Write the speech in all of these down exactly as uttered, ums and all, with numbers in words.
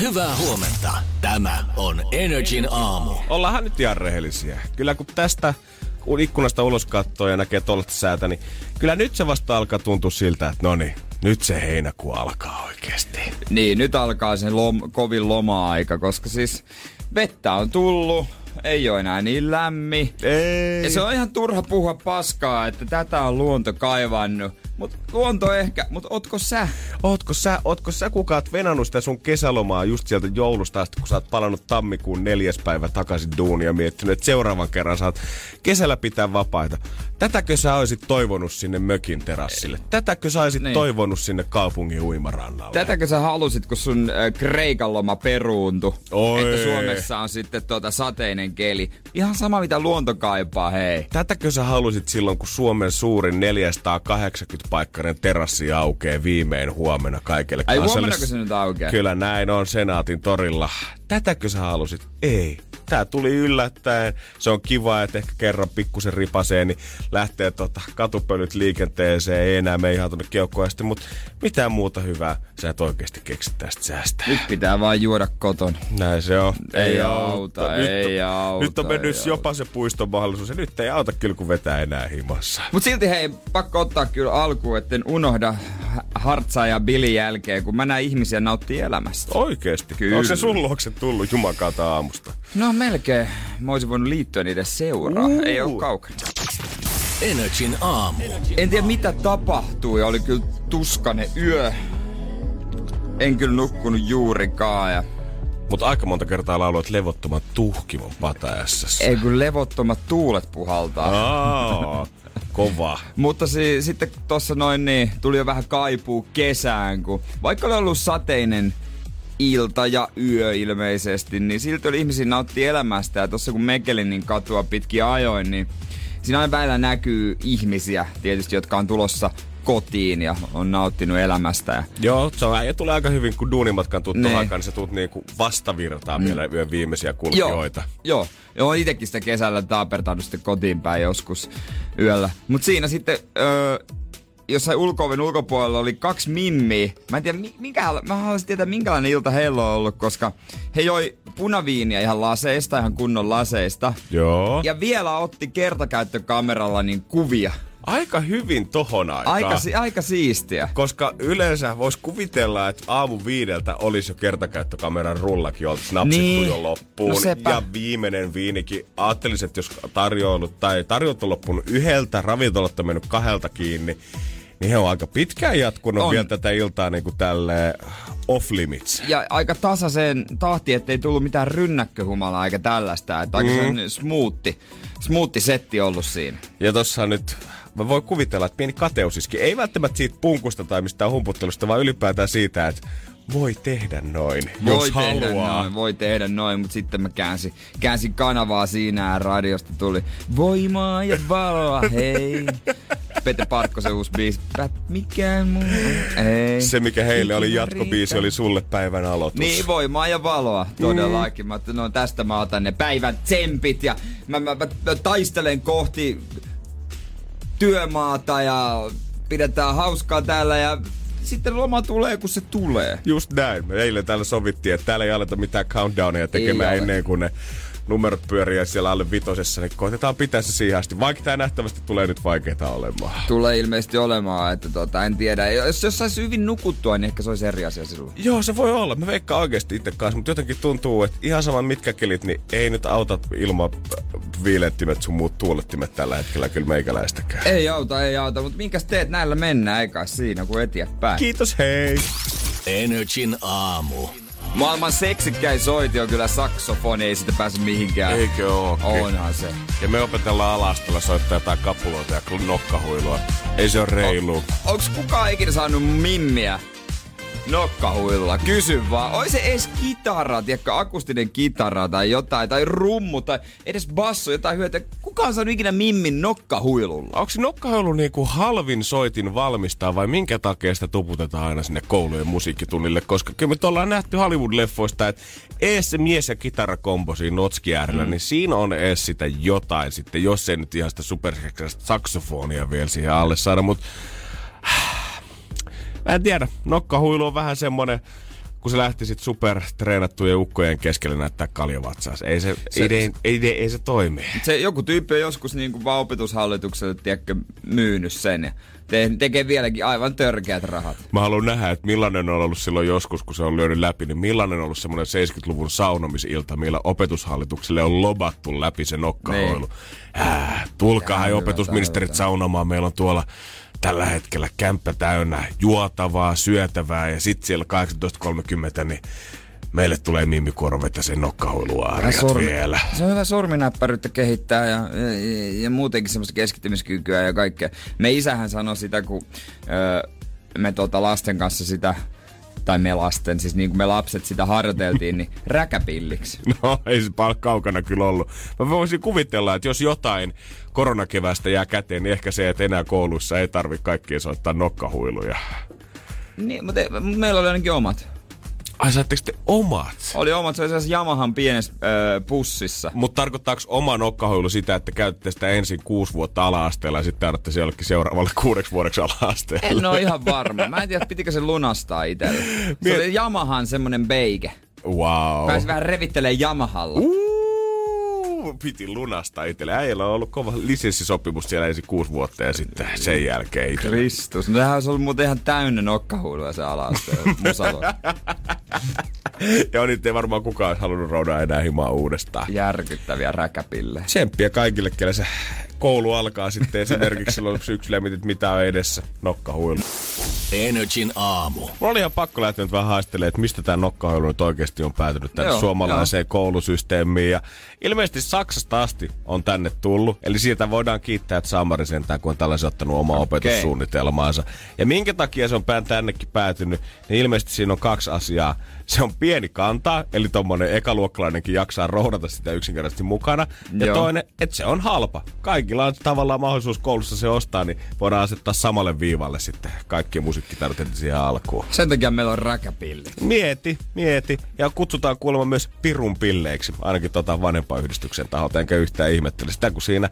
Hyvää huomenta. Tämä on Energin aamu. Ollaanhan nyt ihan rehellisiä. Kyllä kun tästä ikkunasta ulos katsoo ja näkee tuollaista säätä, niin kyllä nyt se vasta alkaa tuntua siltä, että no niin, nyt se heinäkuu alkaa oikeasti. Niin, nyt alkaa se lom- kovin loma-aika, koska siis vettä on tullut. Ei ole enää niin lämmin. Ei. Ja se on ihan turha puhua paskaa, että tätä on luonto kaivannut. Mut luonto ehkä, mut ootko sä? Ootko sä, ootko sä kuka oot venannut sitä sun kesälomaa just sieltä joulusta asti, kun sä oot palannut tammikuun neljäs päivä takaisin duunia ja miettinyt, että seuraavan kerran sä oot kesällä pitää vapaita. Tätäkö sä oisit toivonut sinne mökin terassille? Tätäkö sä oisit niin. toivonut sinne kaupungin uimarannalle? Tätäkö sä halusit, kun sun äh, Kreikan loma peruuntui? Oi. Että Suomessa on sitten tota sateinen keli. Ihan sama mitä luonto kaipaa, hei. Tätäkö sä halusit silloin, kun Suomen suurin neljäsataakahdeksankymmentä paikkainen terassi aukeaa viimein huomenna kaikille kansalle. Ai huomennako se nyt aukeaa? Kyllä näin on Senaatin torilla. Tätäkö sä halusit? Ei. Tää tuli yllättäen. Se on kiva, että ehkä kerran pikkusen ripasee, niin lähtee tota katupölyt liikenteeseen. Ei enää mene ihan tuonne keuhkoisesti, mutta mitään muuta hyvää sä et oikeasti keksi tästä säästää. Nyt pitää vaan juoda koton. Näin se on. Ei, ei auta, auta, ei auta. Nyt on mennyt auta. Jopa se puiston mahdollisuus ja nyt ei auta kyllä, kun vetää enää himassa. Mut silti hei, pakko ottaa kyllä alkuun, etten unohda Hartsaa ja Bilin jälkeen, kun mä näin ihmisiä nauttii elämästä. Oikeesti? Kyllä. Onko se sun luokse tullut jumakata aamusta? No melkein. Mä oisin voinut liittyä niiden seuraan. Uh. Ei oo kaukana. Energin aamu. En tiedä mitä tapahtui. Oli kyllä tuskainen yö. En kyllä nukkunut juurikaan. Ja... Mutta aika monta kertaa lauloit levottoman tuhkimon patajassassa. Ei kun levottomat tuulet puhaltaa. Kova. Mutta si- sitten tossa noin niin tuli jo vähän kaipuu kesään, kun vaikka oli ollut sateinen ilta ja yö ilmeisesti, niin silti oli ihmisiä nautti elämästä. Ja tossa kun Mekelinin katua pitkin ajoin, niin siinä aina välillä näkyy ihmisiä tietysti, jotka on tulossa kotiin ja on nauttinut elämästä. Ja... Joo, se on, ja tulee aika hyvin, kun duunimatkan tuut tuohon aikaan, niin sä tuut niinku vastavirtaan mm. vielä yön viimeisiä kulkijoita. Joo, joo. Olen itekin sitä kesällä taapertanut sitten kotiin päin joskus yöllä. Mutta siinä sitten... Öö, jossain ulko-oven ulkopuolella oli kaksi mimmiä. Mä en tiedä, minkä, mä haluaisin tietää, minkälainen ilta heillä on ollut, koska he joi punaviinia ihan laseista, ihan kunnon laseista. Joo. Ja vielä otti kertakäyttökameralla niin kuvia. Aika hyvin tohon aikaan. Aika, si- aika siistiä. Koska yleensä vois kuvitella, että aamu viideltä olisi jo kertakäyttökameran rullakin oltu napsittu niin. jo loppuun. No ja viimeinen viinikin. Aattelisi, että jos tarjoulut tai tarjoulut on loppunut yhdeltä, ravintolat on mennyt kahdelta kiinni, niin he on aika pitkään jatkunut on. Vielä tätä iltaa niin kuin tälleen off limits. Ja aika tasaiseen tahtiin, ettei tullut mitään rynnäkköhumalaa eikä tällaista. Että aika mm. sellainen smoothi, smoothi setti ollut siinä. Ja tossa nyt... Mä voin kuvitella, että pieni kateusiski. Ei välttämättä siitä punkusta tai mistään humputtelusta, vaan ylipäätään siitä, että voi tehdä noin, voi jos tehdä haluaa. Noin, voi tehdä noin, mutta sitten mä käänsin, käänsin kanavaa siinä ja radiosta tuli voimaa ja valoa, hei. Pete Parkkosen uusi biisi. Mikään muu. Ei. Se, mikä heille oli jatkobiisi, oli sulle päivän aloitus. Niin, voimaa ja valoa todellakin. Mm. Mä no tästä mä otan ne päivän tsempit ja mä, mä, mä, mä taistelen kohti... työmaata ja pidetään hauskaa täällä ja sitten loma tulee, kun se tulee. Just näin. Me eilen täällä sovittiin, että täällä ei aleta mitään countdowneja tekemään ennen kuin ne numerot pyörii siellä alle vitosessa, niin koitetaan pitää se siihen asti. Vaikka tää nähtävästi tulee nyt vaikeeta olemaan. Tulee ilmeisesti olemaan, että tota, en tiedä. Jos, jos saisi hyvin nukuttua, niin ehkä se olisi eri asia silloin. Joo, se voi olla. Mä veikkaan oikeasti itse kanssa, mutta jotenkin tuntuu, että ihan sama mitkä kelit, niin ei nyt auta ilman viilettimet sun muut tuulettimet tällä hetkellä kyllä meikäläistäkään. Ei auta, ei auta, mutta minkäs teet näillä mennä eikä siinä, kun eteenpäin. Kiitos, hei! Energin aamu. Maailman seksikkäin soiti on kyllä saksofoni, ei sitä pääse mihinkään. Eikö ookin? Onhan se. Ja me opetellaan alastolla soittaa jotain kapuloita ja nokkahuilua. Ei se oo reilu. On, onks kukaan ikinä saanut mimmiä? nokkahuilla. Kysy vaan. Ois se ees kitara, tiedäkö, akustinen kitara tai jotain, tai rummu, tai edes basso, jotain hyötyä. Kuka on saanut ikinä mimmin nokkahuilulla? Onko se nokkahuilu niinku halvin soitin valmistaa, vai minkä takia sitä tuputetaan aina sinne koulujen musiikkitunnille? Koska kyllä me ollaan nähty Hollywood-leffoista, että ees se mies ja kitarakombo siinä notski äärellä, mm. niin siinä on ees sitä jotain sitten, jos ei nyt ihan sitä superseksistä saksofonia vielä siihen alle saada, mutta mä en tiedä. Nokkahuilu on vähän semmonen, kun se lähti sit supertreenattujen ukkojen keskelle näyttää kaljavatsaansa. Ei se, se, ei, ei, ei, ei se toimi. Se joku tyyppi on joskus niinku vaan opetushallitukselle, tiedätkö, myynyt sen ja te, tekee vieläkin aivan törkeät rahat. Mä haluan nähdä, että millainen on ollut silloin joskus, kun se on lyönyt läpi, niin millainen on ollut semmoinen seitsemänkymmentäluvun saunomisilta, millä opetushallitukselle on lobattu läpi se nokkahuilu. Äh, tulkaa hei opetusministerit tarvitaan saunomaan, meillä on tuolla tällä hetkellä kämppä täynnä juotavaa, syötävää ja sit siellä kahdeksantoista kolmekymmentä niin meille tulee mimikorvet ja sen nokkahuiluaariat vielä. Se on hyvä sorminäppäryyttä kehittää ja, ja, ja muutenkin semmoista keskittymiskykyä ja kaikkea. Me isähän sanoi sitä, kun öö, me tuota lasten kanssa sitä, tai me lasten, siis niin kuin me lapset sitä harjoiteltiin, niin räkäpilliksi. No ei se paljon kaukana kyllä ollut. Mä voisin kuvitella, että jos jotain koronakeväästä jää käteen, niin ehkä se, että enää koulussa ei tarvitse kaikkia soittaa nokkahuiluja. Niin, mutta meillä oli ainakin omat. Ai saatteko te omat? Oli omat, se oli sellaisessa Yamahan pienessä öö, pussissa. Mutta tarkoittaako oma nokkahuilu sitä, että käytätte sitä ensin kuusi vuotta ala-asteella ja sitten annatte se jollekin seuraavalle kuudeksi vuodeksi ala-asteella? En ole ihan varma. Mä en tiedä, pitikö se lunastaa itselle. Se Miet... oli Yamahan semmonen beike. Wow. Pääsi vähän revittelemään Yamahalla. Uuu, piti lunastaa itselle. Äijällä on ollut kova lisenssisopimus siellä ensin kuusi vuotta ja sitten sen jälkeen itselle. Kristus. No tämähän olisi ollut muuten ihan täynnä nokkahuilua se ala-asteella. Musalo. Ja nyt ei varmaan kukaan olisi halunnut roudaa enää himaa uudestaan. Järkyttäviä räkäpille. Tsemppiä kaikille, kelle se koulu alkaa sitten esimerkiksi silloin syksyllä, mitä on edessä. Nokkahuilu. Energin aamu. Mulla oli ihan pakko lähteä nyt vähän haistelemaan, että mistä tämä nokkahuilu nyt oikeasti on päätynyt tänne joo, suomalaiseen joo. koulusysteemiin. Ja ilmeisesti Saksasta asti on tänne tullut. Eli siitä voidaan kiittää, että Samari sentään, kun on tällaisen ottanut omaa okay. opetussuunnitelmaansa. Ja minkä takia se on tännekin päätynyt, niin ilmeisesti siinä on kaksi asiaa. Se on pieni kantaa, eli tommonen ekaluokkalainenkin jaksaa roudata sitä yksinkertaisesti mukana. Ja joo. toinen, että se on halpa. Kaikilla on tavallaan mahdollisuus koulussa se ostaa, niin voidaan asettaa samalle viivalle sitten kaikki musiikkitaidot siihen alkuun. Sen takia meillä on räkäpillit. Mieti, mieti. Ja kutsutaan kuulemma myös pirun pilleiksi, ainakin tota vanhempainyhdistyksen taholta, enkä yhtään ihmettele sitä, kun siinä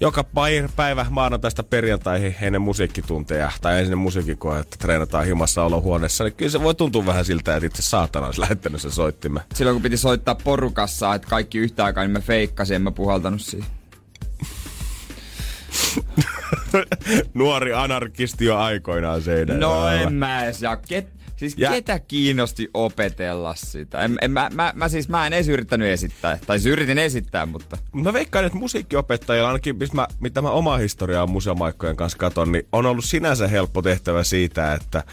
joka päivä maanantaista perjantaihin ennen musiikkitunteja tai ennen musiikkikoa, että treenataan himassa olohuoneessa, niin kyllä se voi tuntua vähän siltä, että itse saatana olisi lähettänyt sen soittimen. Silloin kun piti soittaa porukassa, että kaikki yhtä aikaa, niin mä feikkasin, en mä puhaltanut siihen. Nuori anarkisti jo aikoinaan seinään. No en mä edes jakket. Siis ja. ketä kiinnosti opetella sitä? En, en, mä, mä, mä siis mä en edes yrittänyt esittää. Tai siis yritin esittää, mutta mä veikkaan, että musiikkiopettajilla, ainakin mä, mitä mä omaa historiaa museomaikkojen kanssa katon, niin on ollut sinänsä helppo tehtävä siitä, että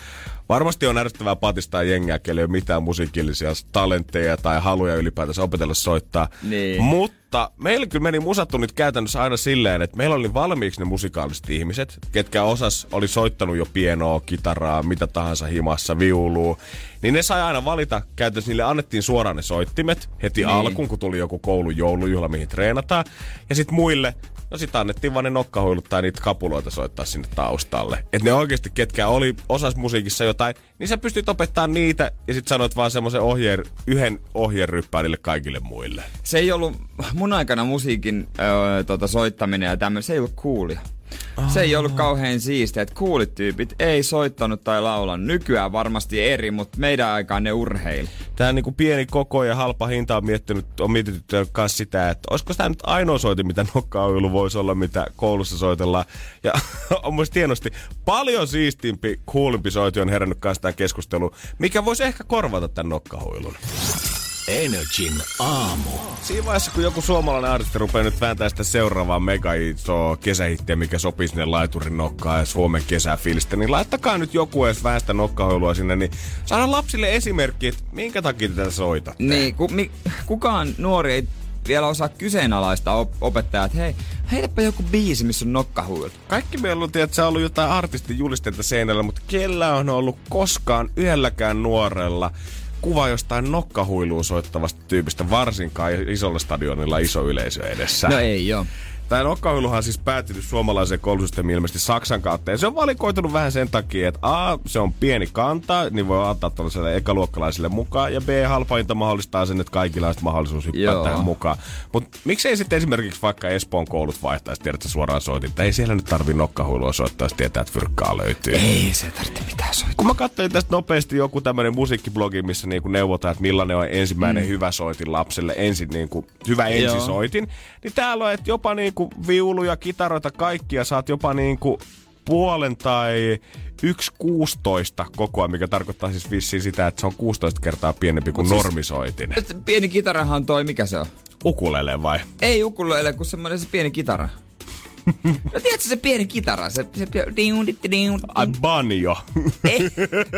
varmasti on ärsyttävää patistaa jengiä, kelle ei ole mitään musiikillisia talentteja tai haluja ylipäätänsä opetella soittaa. Niin. Mutta meillä kyllä meni musatunnit käytännössä aina silleen, että meillä oli valmiiksi ne musikaaliset ihmiset, ketkä osas oli soittanut jo pienoa, kitaraa, mitä tahansa himassa, viulua. Niin ne sai aina valita, käytännössä niille annettiin suoraan ne soittimet heti niin. alkuun, kun tuli joku koulun joulujuhla, mihin treenataan. Ja sitten muille, no sit annettiin vaan ne nokkahuilut tai niitä kapuloita soittaa sinne taustalle. Et ne oikeesti ketkä oli osas musiikissa jotain, niin sä pystyt opettamaan niitä ja sit sanoit vaan semmosen ohjeen, yhden ohjeryppään niille kaikille muille. Se ei ollut mun aikana musiikin öö, tota, soittaminen ja tämmöinen, se ei ollut coolia. Se ei ollut kauhean siistiä, että coolit tyypit ei soittanut tai laulanut. Nykyään varmasti eri, mutta meidän aikaan ne urheili. Tää niinku pieni koko ja halpa hinta on miettinyt, on mietitty myös sitä, että olisiko tämä nyt ainoa soitin, mitä nokkahuilu voisi olla, mitä koulussa soitellaan. Ja on myös tienosti paljon siistimpi, coolimpi soitin on herännyt myös tämän keskusteluun, mikä voisi ehkä korvata tämän nokkahuilun. Energin aamu. Siinä vaiheessa, kun joku suomalainen artisti rupeaa nyt vääntää sitä seuraavaa mega-isoa kesähittiä, mikä sopii sinne laiturin nokkaan ja Suomen kesäfiilistä, niin laittakaa nyt joku edes vähän sitä nokkahuilua sinne, niin saadaan lapsille esimerkki, että minkä takia tätä soitatte. Niin, ku, mi, kukaan nuori ei vielä osaa kyseenalaista op- opettajaa, että hei, heitäpä joku biisi, missä on nokkahuilta. Kaikki meillä on, tiedätkö, ollut jotain artistin julisteita seinällä, mutta kellä on ollut koskaan yhdelläkään nuorella kuva jostain nokkahuiluun soittavasta tyypistä, varsinkaan isolla stadionilla iso yleisö edessä. No ei joo. Tämä nokkahuiluhan on siis päättynyt suomalaiseen koulusysteemiin ilmeisesti Saksan kautta. Ja se on valikoitunut vähän sen takia, että A, se on pieni kanta, niin voi antaa tuollaiselle ekaluokkalaiselle mukaan. Ja B, halpainta mahdollistaa sen, että kaikilla on mahdollisuus hyppää Joo. tähän mukaan. Mutta miksei sitten esimerkiksi vaikka Espoon koulut vaihtaisi, tiedätkö suoraan soitin, että ei siellä nyt tarvii nokkahuilua soittaa, jos tietää, että fyrkkaa löytyy. Ei se tarvitse mitään soittaa. Kun mä katsoin tästä nopeasti joku tämmöinen musiikkiblogi, missä niinku neuvotaan, että millainen on ensimmäinen mm. hyvä soitin lapselle, ensin niinku, hyvä ensisoitin, niin täällä on, että jopa niinku viuluja, kitaroita, kaikkia. Saat jopa niinku puolen tai yksi kuusitoista kokoa, mikä tarkoittaa siis vissiin sitä, että se on kuusitoista kertaa pienempi kuin siis, normisoitin. Pieni kitarahan toi, mikä se on? Ukulele vai? Ei ukulele, kun semmoinen se pieni kitara. No tiedätkö se pieni kitara? Se, se pieni... Ai banjo. Ei,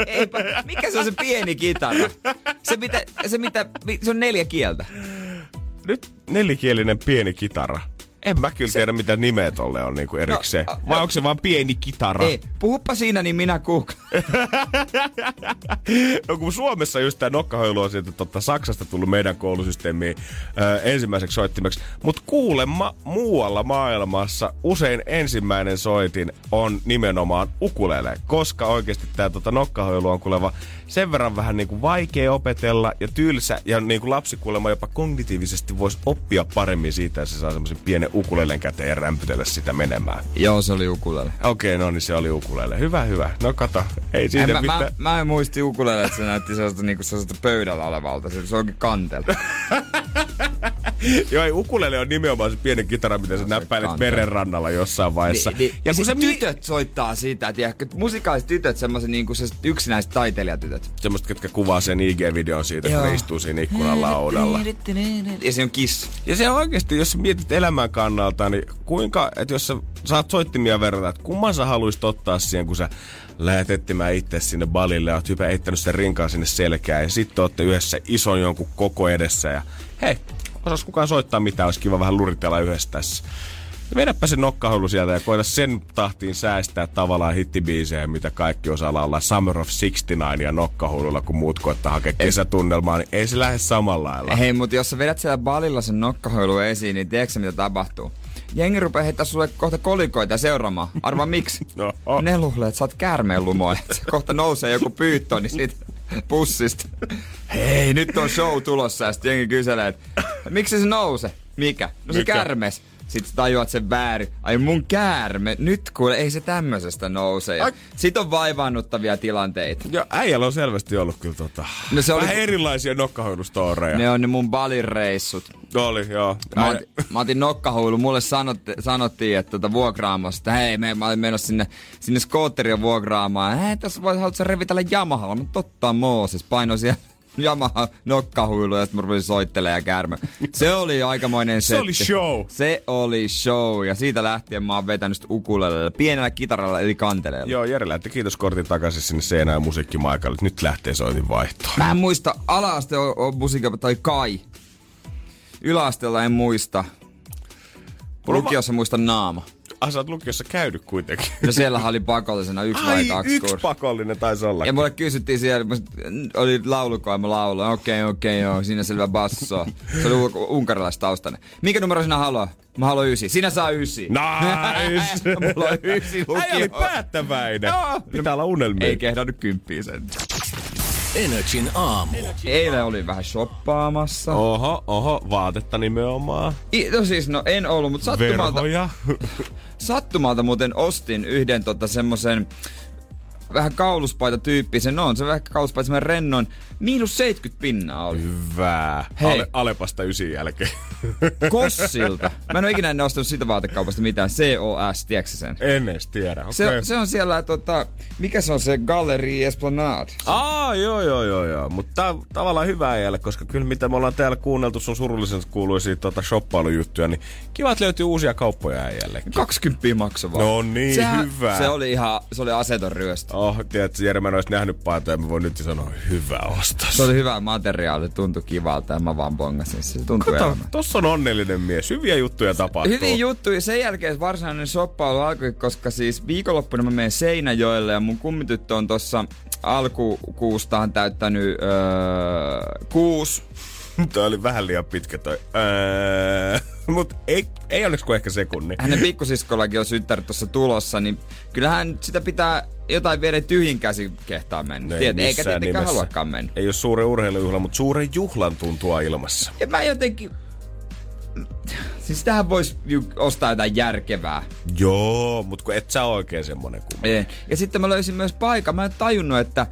eipä. Mikä se on se pieni kitara? Se mitä, se mitä, se on neljä kieltä. Nyt nelikielinen pieni kitara. En mä kyllä tiedä, se... mitä nimeä tolle on niinku erikseen. No, vai no, onko se vaan pieni kitara? Ei, puhuppa siinä, niin minä googlaan. No kun Suomessa just tää nokkahuilu on siitä totta Saksasta tullut meidän koulusysteemiin ö, ensimmäiseksi soittimeksi. Mut kuulemma muualla maailmassa usein ensimmäinen soitin on nimenomaan ukulele. Koska oikeesti tää tota, nokkahuilu on kuuleva sen verran vähän niinku vaikea opetella ja tylsä. Ja niinku lapsi kuulemma jopa kognitiivisesti voisi oppia paremmin siitä, että se saa semmosen pienen ukulelen käteen ja rämpytellä sitä menemään. Joo, se oli ukulele. Okei, okay, no niin se oli ukulele. Hyvä, hyvä. No kato, ei siitä mitään. Mä, mä en muisti ukulele, että se näytti sellaista, niinku, sellaista pöydällä olevalta. Se, se onkin kantella. Joo, ei ukulele on nimenomaan se pieni kitara, mitä sä näppäilet meren rannalla jossain vaiheessa. Ni, ni, ja kun se tytöt mi- soittaa siitä, että musikaaliset tytöt, semmoiset niinku se yksinäiset taiteilijatytöt. Semmoiset, ketkä kuvaa sen I G-videon siitä, kun ne istuu siinä ikkunan laudalla. Ja se on kiss. Ja se on oikeesti, jos mietit elämän kannalta, niin kuinka, että jos sä saat soittimia verrata, että kumman sä haluisit ottaa siihen, kun sä lähet etsimään itse sinne balille ja oot hyvä heittänyt sen rinkaan sinne selkään ja sitten ootte yhdessä ison jonkun koko edessä ja hei, osas kukaan soittaa mitään, olisi kiva vähän luritella yhdessä tässä. Vedäpä se nokkahuilu sieltä ja koeta sen tahtiin säästää tavallaan hittibiisejä, mitä kaikki osaa laulaa Summer of sixty-nine ja nokkahuilulla, kun muut koittaa hakea kesätunnelmaa, niin ei se lähde samalla lailla. Hei, mutta jos sä vedät siellä balilla sen nokkahuilu esiin, niin tiedätkö mitä tapahtuu? Jengi rupeaa heittää sulle kohta kolikoita seuraamaan. Arvaa miksi? No. Ne luulee, että sä oot käärmeen lumoa, että kohta nousee joku pyyttoni siitä pussista. Hei, nyt on show tulossa ja sitten jengi kyselee, että miksi se nouse? Mikä? No se Mikä? Kärmes. Sitten sä tajuat sen väärin. Ai mun käärme. Nyt kuule, ei se tämmöisestä nouse. Ja sit on vaivaannuttavia tilanteita. Joo, äijällä on selvästi ollut kyllä tota... No se vähän oli... erilaisia nokkahuilustooreja. Ne on ne mun Balin reissut. Oli, joo. Mä otin, mä otin nokkahuilu. Mulle sanotti, sanottiin, että tota vuokraamossa, että hei, me, mä olin menossa sinne, sinne skootteria vuokraamaan. Hei, tässä haluatko sä revitellä Yamahalla? Mä totta Mooses. Paino siellä. Jamaha, nokkahuilu ja sitten mä rupesin soittelemaan ja käärmä. Se oli aikamoinen setti. Se oli show. Se oli show ja siitä lähtien mä oon vetänyt sitä ukulelella, pienellä kitaralla eli kanteleella. Joo, Jere lähti kiitos kortin takaisin sinne Seinään musiikkimaikalle. Nyt lähtee soitin vaihtoon. Mä en muista, ala-aste on, on musiikka tai kai. Yläasteella en muista. Lukiossa muista naama. Ah, sä oot lukiossa käynyt kuitenkin. No siellähän oli pakollisena yksi Ai, vai kaksi yksi kurs. Pakollinen taisi olla. Ja mulle kysyttiin siellä, oli laulukoa ja mä lauloin. Okei, okay, okei, okay, joo, siinä selvä basso. Se oli unkarilaistaustainen. Minkä numero sinä haluaa? Mä haluan ysi. Sinä saa ysi. Nice! Mulla on ysi lukio. Äijä oli päättäväinen. No, pitää olla unelmia. Ei kehdannut kymppiä sen. Energin aamu. Eilen olin vähän shoppaamassa. Oho, oho, vaatetta nimenomaan. I, no siis, no en ollut, mutta sattumalta... Verhoja. Sattumalta muuten ostin yhden tota semmosen vähän kauluspaita-tyyppisen. No on se vähän kauluspaita, semmonen rennon. Miinus seitsemänkymmentä pinnaa oli. Hyvää. Ale, Alepasta ysin jälkeen. Kossilta. Mä en oo ikinä ennen ostanut sitä vaatekaupasta mitään. C O S, tiedätkö sen? En edes tiedä, okei. Okay. Se, se on siellä, tota, mikä se on se Galerie Esplanade? Aa, joo, joo, joo, joo. Mutta tavallaan hyvää ei ole, koska kyllä mitä me ollaan täällä kuunneltu sun surullisen kuuluisia tota, shoppailujuttuja, niin kiva, että löytyy uusia kauppoja jälleen. kaksikymmentä maksavaa. No niin, sehän, hyvä. Se oli ihan, se oli aseton ryöstö. oh, tiedätkö, Jeremä en olisi nähnyt paitoja, mä voin nyt sanoa, hyvä ostos. Se oli hyvä materiaali, tuntui kivalta ja mä vaan bongasin. Se tuntui kato, elämä. Tossa on onnellinen mies, hyviä juttuja tapahtuu. Hyviä juttuja, sen jälkeen varsinainen shoppailu alkoi, koska siis viikonloppuna mä menen Seinäjoelle ja mun kummityttö on tossa alkukuustaan täyttänyt öö, kuusi. Toi oli vähän liian pitkä toi. Öö, mut ei, ei onneksi kuin ehkä sekunni. Hänen pikkusiskollakin on synttärit tuossa tulossa, niin kyllähän sitä pitää jotain viedä tyhjin käsi kehtaa mennä. No ei Tiet, eikä tietenkään haluakaan mennä. Ei ole suuren urheilujuhla, mutta suuren juhlan tuntua ilmassa. Ja mä jotenkin... Siis tähän voisi ostaa jotain järkevää. Joo, mut kun et sä oikein semmonen kumman. Ja sitten mä löysin myös paikan. Mä en tajunnut, että...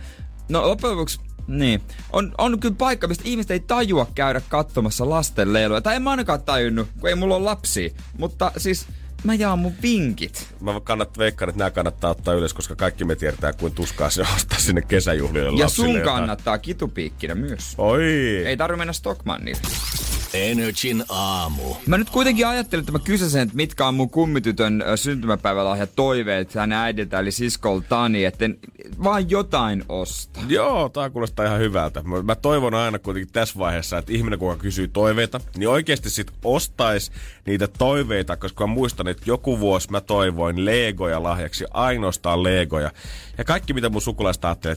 No loppujen lopuksi... Niin. On, on kyllä paikka, mistä ihmiset ei tajua käydä katsomassa lasten leiluja. Tai en mä ainakaan tajunnut, kun ei mulla ole lapsia. Mutta siis mä jaan mun vinkit. Mä kannat veikkaan, että nää kannattaa ottaa ylös, koska kaikki me tiedetään, kuin tuskaa se ostaa sinne kesäjuhlille ja lapsille. Ja sun kannattaa jotain. Kitupiikkinä myös. Oi. Ei tarvi mennä Stockmanniin. Energin aamu. Mä nyt kuitenkin ajattelin, että mä kysäsen, että mitkä on mun kummitytön syntymäpäivälahja toiveet hänen äidiltä, eli siskoltani, etten vaan jotain osta. Joo, tää kuulostaa ihan hyvältä. Mä toivon aina kuitenkin tässä vaiheessa, että ihminen, kuka kysyy toiveita, niin oikeesti sit ostais niitä toiveita, koska mä muistan, että joku vuosi mä toivoin Legoja lahjaksi, ainoastaan Legoja. Ja kaikki, mitä mun sukulaista ajattelee,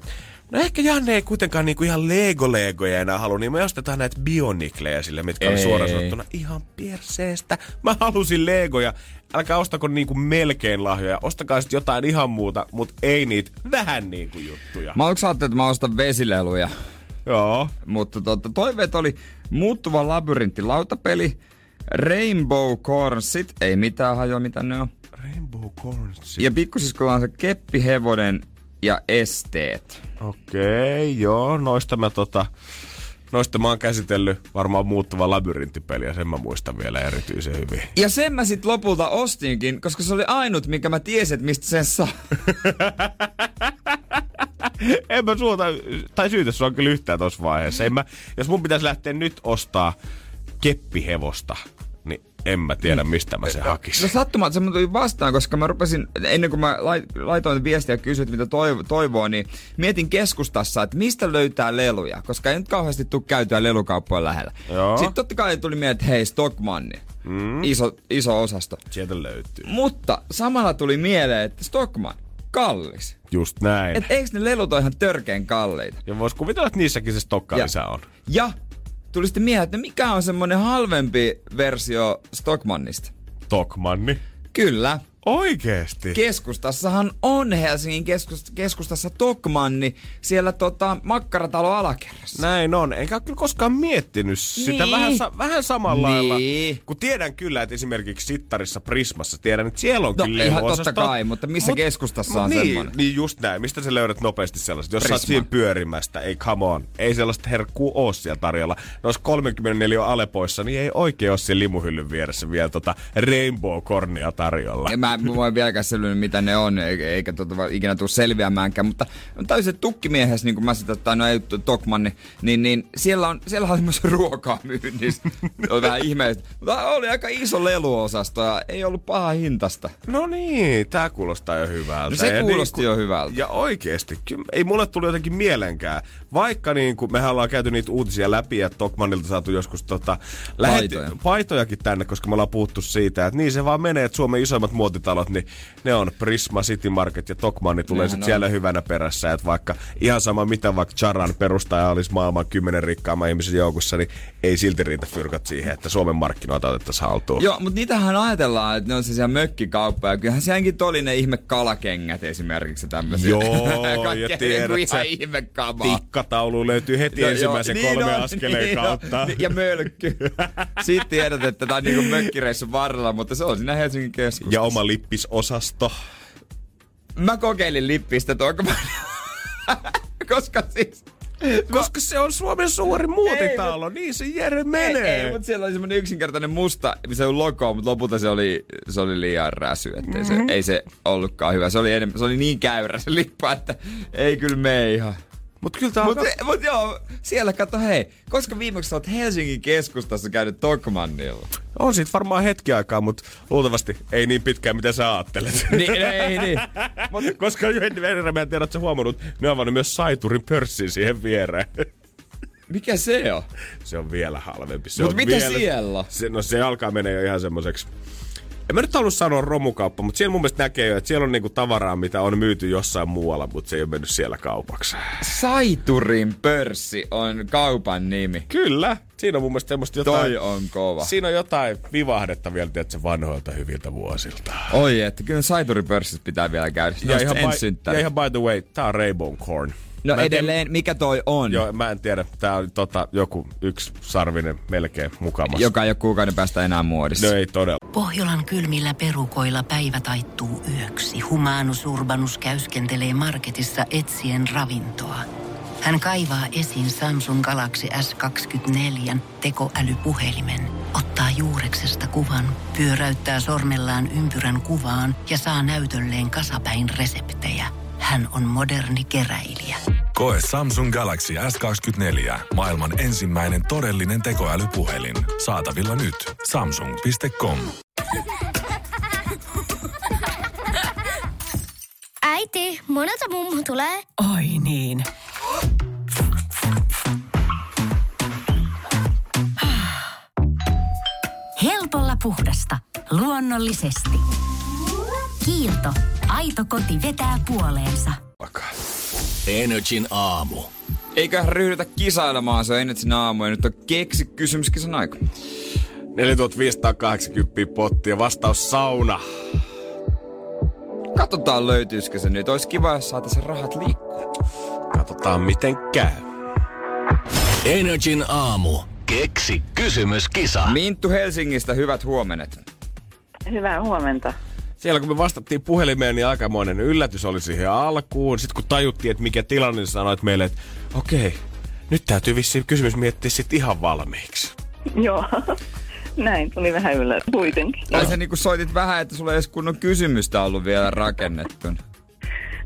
no ehkä Janne ei kuitenkaan niinku ihan Lego-legoja enää halua, niin me ostetaan näitä Bionicleja sille, mitkä on suoraan sanottuna ihan perseestä. Mä halusin Legoja. Älkää ostako niinku melkein lahjoja. Ostakaa sit jotain ihan muuta, mut ei niitä vähän niinku juttuja. Mä oonko ajattelin, että mä ostan vesileluja? Joo. Mutta totta, toiveet oli muuttuva labyrintti-lautapeli, Rainbow Cornsit, ei mitään hajoa mitä ne on. Rainbow Cornsit. Ja pikkusiskolla on se keppihevonen ja esteet. Okei, okay, joo. Noista mä, tota, noista mä oon käsitellyt varmaan muuttuvaa labyrinttipeliä. Sen mä muistan vielä erityisen hyvin. Ja sen mä sit lopulta ostinkin, koska se oli ainut, minkä mä tiesin, että mistä sen saa. En mä suota, tai syytä sua kyllä yhtään tossa vaiheessa. En mä, jos mun pitäisi lähteä nyt ostaa keppihevosta, niin en mä tiedä, mistä mä sen hakisin. No sattumaan, että se mun tuli vastaan, koska mä rupesin, ennen kuin mä laitoin viestiä ja kysyin, mitä toiv- toivoo, niin mietin keskustassa, että mistä löytää leluja, koska ei nyt kauheasti tule käytyä lelukauppojen lähellä. Joo. Sitten totta kai tuli mieleen, että hei, Stockmanni, mm. iso, iso osasto. Sieltä löytyy. Mutta samalla tuli mieleen, että Stockmann, kallis. Just näin. Et eiks ne lelut ole ihan törkeen kalleita? Ja vois kuvitella, että niissäkin se stokka-lisä on. Ja... Tuli sitten mieleen, että mikä on semmonen halvempi versio Stockmannista? Stockmanni? Kyllä. Oikeesti? Keskustassahan on Helsingin keskust- keskustassa Stockmanni siellä tota makkaratalo alakerrassa. Näin on. Enkä kyllä koskaan miettinyt niin. sitä vähän, sa- vähän samalla niin. lailla. Kun tiedän kyllä, että esimerkiksi Sittarissa Prismassa tiedän, että siellä on no, kyllä ihan totta kai, mutta missä mut, keskustassa on niin, semmoinen? Niin just näin. Mistä sä löydät nopeasti sellaiset? Jos Prisma. Sä oot siinä pyörimästä, ei come on. Ei sellaista herkkuu oo siellä tarjolla. Nois kolmekymmentäneljä Alepoissa, niin ei oikein oo siellä limuhyllyn vieressä vielä tota Rainbow Cornia tarjolla. Mä voin vieläkään selvinnyt, mitä ne on, eikä tuota ikinä tule selviämäänkään, mutta täysin se tukkimiehessä, niin kuin mä sitä, tai no ei Stockmanni, niin, niin siellä on, siellä on myös ruokaa myynnissä. On vähän ihmeellistä. Mutta oli aika iso leluosasto ja ei ollut paha hintasta. No niin, tää kuulostaa jo hyvältä. No se ja kuulosti niin, jo hyvältä. Ja oikeesti, ei mulle tullut jotenkin mielenkään. Vaikka niin kuin mehän ollaan käyty niitä uutisia läpi ja Stockmannilta saatu joskus tota, lähetti, Paitoja. paitojakin tänne, koska me ollaan puhuttu siitä, että niin se vaan menee, että Suomen isoimmat muotit talot, niin ne on Prisma, City Market ja Stockmanni niin tulee sitten siellä hyvänä perässä. Että vaikka ihan sama mitä vaikka Charan perustaja olisi maailman kymmenen rikkaamman ihmisen joukossa, niin ei silti riitä fyrkat siihen, että Suomen markkinoita otettaisiin haltuun. Joo, mutta niitähän ajatellaan, että ne on se siellä mökkikauppa ja kyllähän sielläkin oli ne ihme kalakengät esimerkiksi tämmöisiä. Joo, ja tiedät sä, tikkataulu löytyy heti no, ensimmäisen joo, kolme niin askeleen niin kautta. On, ja mölkky. Siitä tiedät, että tämä on niin kuin mökkireissun varrella, mutta se on siinä Helsingin keskustassa. Ja oma lippisosasto. Mä kokeilin lippistä tuon, koska siis... Koska se on Suomen suuri muotitalo, ei, niin se Jere menee. Ei, ei, mutta siellä oli semmoinen yksinkertainen musta, missä on logo, mutta lopulta se oli, se oli liian räsy, ettei mm-hmm. se, ei se ollutkaan hyvä. Se oli, enemmän, se oli niin käyrä se lippa, että ei kyllä mene ihan. Mut kyllä tää on... Mut, ka- mut joo, siellä kato, hei, koska viimeksi sä oot Helsingin keskustassa käynyt Tokmannilla? On siitä varmaan hetki aikaa, mut luultavasti ei niin pitkään, mitä sä ajattelet. Niin, ei niin. Mut, koska yhden verran, mä en tiedä, oot sä huomannut, ne on avannut myös Saiturin pörssiin siihen viereen. Mikä se on? Se on vielä halvempi. Se mut mitä vielä... siellä? Se, no se alkaa mennä jo ihan semmoiseksi. En mä nyt halua sanoa romukauppa, mutta siellä mun mielestä näkee jo, että siellä on niinku tavaraa, mitä on myyty jossain muualla, mutta se ei ole mennyt siellä kaupaksi. Saiturin pörssi on kaupan nimi. Kyllä. Siinä on mun mielestä semmoista jotain... Toi on kova. Siinä on jotain vivahdetta vielä, tiedätkö, vanhoilta hyviltä vuosilta. Oi, että kyllä Saiturin pörssissä pitää vielä käydä. Ja ihan, by, ja ihan by the way, tää on Rainbow Corn. No edelleen, mikä toi on? Joo, mä en tiedä. Tää on tota, joku yksi sarvinen melkein mukamassa. Joka ei ole kuukauden päästä enää muodissa. No ei todella. Pohjolan kylmillä perukoilla päivä taittuu yöksi. Humanus Urbanus käyskentelee marketissa etsien ravintoa. Hän kaivaa esiin Samsung Galaxy S kaksikymmentäneljä tekoälypuhelimen, ottaa juureksesta kuvan, pyöräyttää sormellaan ympyrän kuvaan ja saa näytölleen kasapäin reseptejä. Hän on moderni keräilijä. Koe Samsung Galaxy S kaksikymmentäneljä. Maailman ensimmäinen todellinen tekoälypuhelin. Saatavilla nyt. Samsung piste com. Äiti, monelta mummu tulee? Oi niin. Helpolla puhdasta. Luonnollisesti. Kiilto. Aito koti vetää puoleensa. Energin aamu. Eiköhän ryhdytä kisailemaan, se on Energin aamu ja nyt on keksi kysymys kisan aika. neljätuhatta viisisataakahdeksankymmentä pottia, vastaus sauna. Katsotaan löytyisikö se nyt, olisi kiva jos saataisiin rahat liikkua. Katsotaan miten käy. Energin aamu. Keksi kysymys kisa. Minttu Helsingistä, hyvät huomenet. Hyvää huomenta. Siellä kun me vastattiin puhelimeen, niin aikamoinen yllätys oli siihen alkuun. Sitten kun tajuttiin, että mikä tilanne, niin sanoit meille, että okei, okay, nyt täytyy vissiin kysymys miettiä sitten ihan valmiiksi. Joo, näin tuli vähän yllätys kuitenkin. Tai sä niin kun soitit vähän, että sulla ei edes kunnon kysymystä ollut vielä rakennettuna.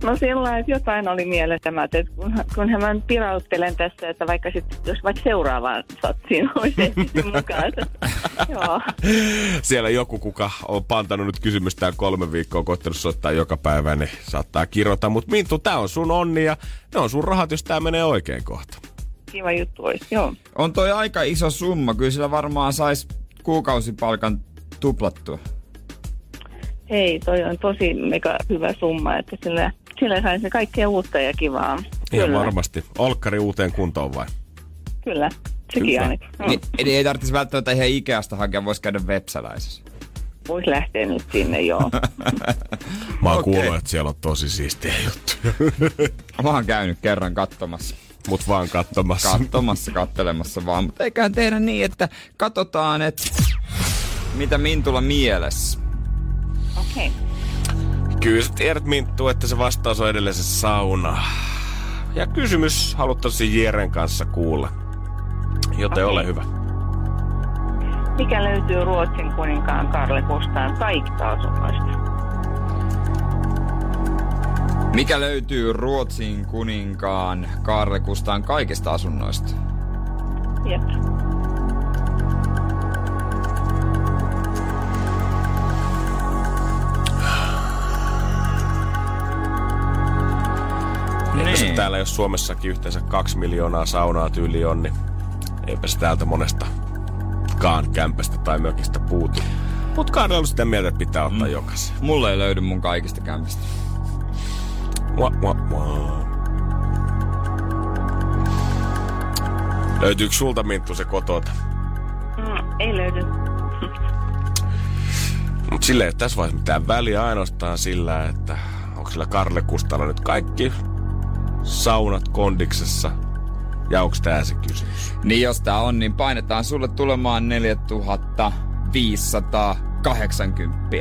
No sillä että jotain oli mielessä, että kunhan mä pirauttelen tässä, että vaikka sitten, jos vaikka seuraavaan satsiin olisi mukaan. Joo. Siellä joku, kuka on pantanut nyt kysymystään kolme viikkoa, koittanut soittaa joka päivä, niin saattaa kirjoittaa. Mutta Minttu, tää on sun onni ja ne on sun rahat, jos tää menee oikein kohta. Kiva juttu olisi, joo. On toi aika iso summa, kyllä sillä varmaan saisi kuukausipalkan tuplattua. Hei, toi on tosi mega hyvä summa, että sillä... Sillä saisi kaikkea uutta ja kivaa. Ihan varmasti. Olkkari uuteen kuntoon vai? Kyllä, sekin ainakin. No. Niin, eli ei tarvitsisi välttämättä ihan Ikeasta hakea, voisi käydä Vepsäläisessä. Voisi lähteä nyt sinne, joo. Mä oon okay. Kuullut, että siellä on tosi siistiä juttuja. Mä oon käynyt kerran katsomassa. Mut vaan katsomassa. Katsomassa, kattelemassa vaan. Mutta eiköhän tehdä niin, että katsotaan, että mitä Mintulla mielessä. Okei. Okay. Kyllä sä tiedät, Minttu, että se vastaus on edelleen se sauna. Ja kysymys haluttaisiin Jeren kanssa kuulla. Joten okay. Ole hyvä. Mikä löytyy Ruotsin kuninkaan Karle Gustafin kaikista asunnoista? Mikä löytyy Ruotsin kuninkaan Karle Gustafin kaikista asunnoista? Jep. Niin. Täällä jos Suomessakin yhteensä kaksi miljoonaa saunaa tyyli on, niin eipä se täältä monestakaan kämpästä tai mökistä puutu. Mut Kaarle on ollut sitä mieltä, että pitää ottaa mm. jokaisen. Mulle ei löydy mun kaikista kämpistä. Mua, mua, mua. Löytyykö sulta, Minttu, se kotota? Mm, ei löydy. Mut sille ei tässä vaiheessa mitään väliä ainoastaan sillä, että onko sillä Karle Gustafilla nyt kaikki... saunat kondiksessa. Ja onks tää se kysymys? Niin jos tää on, niin painetaan sulle tulemaan neljätuhatta viisisataakahdeksankymmentä.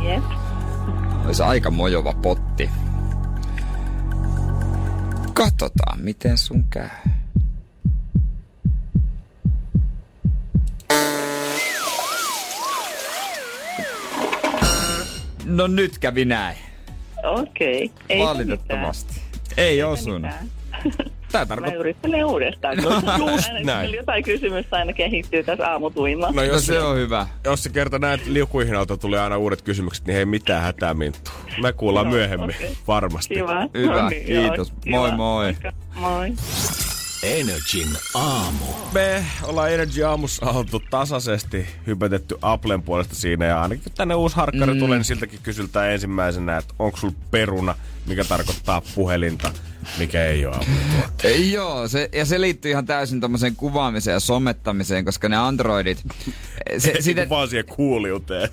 Jep. Ois aika mojova potti. Katsotaan miten sun käy. No nyt kävi näin. Okei. Okay. Ei valitettavasti. Mitään. Ei osunut. Tää tarkoittaa. Mä yrittelen uudestaan, koska aina jotain kysymystä aina kehittyy tässä aamutuilla. No jos se on hyvä. Jos se kerta näet liukuihinalta tulee aina uudet kysymykset, niin hei mitään hätää Minttu. Me kuullaan no, myöhemmin, okay. Varmasti. Hyvä, hyvä. No, niin, kiitos. Joo, moi moi. Moi. Energin aamu. Me ollaan Energy aamussa oltu tasaisesti hypätetty Applen puolesta siinä. Ja ainakin kun tänne uusi harkkari mm. tulee, niin siltäkin kysytään ensimmäisenä, että onko sulla peruna, mikä tarkoittaa puhelinta, mikä ei ole Apple-tuote. Joo, se, ja se liittyy ihan täysin tommoseen kuvaamiseen ja somettamiseen, koska ne androidit... Se, ei sitä, vaan siihen kuuliuteen.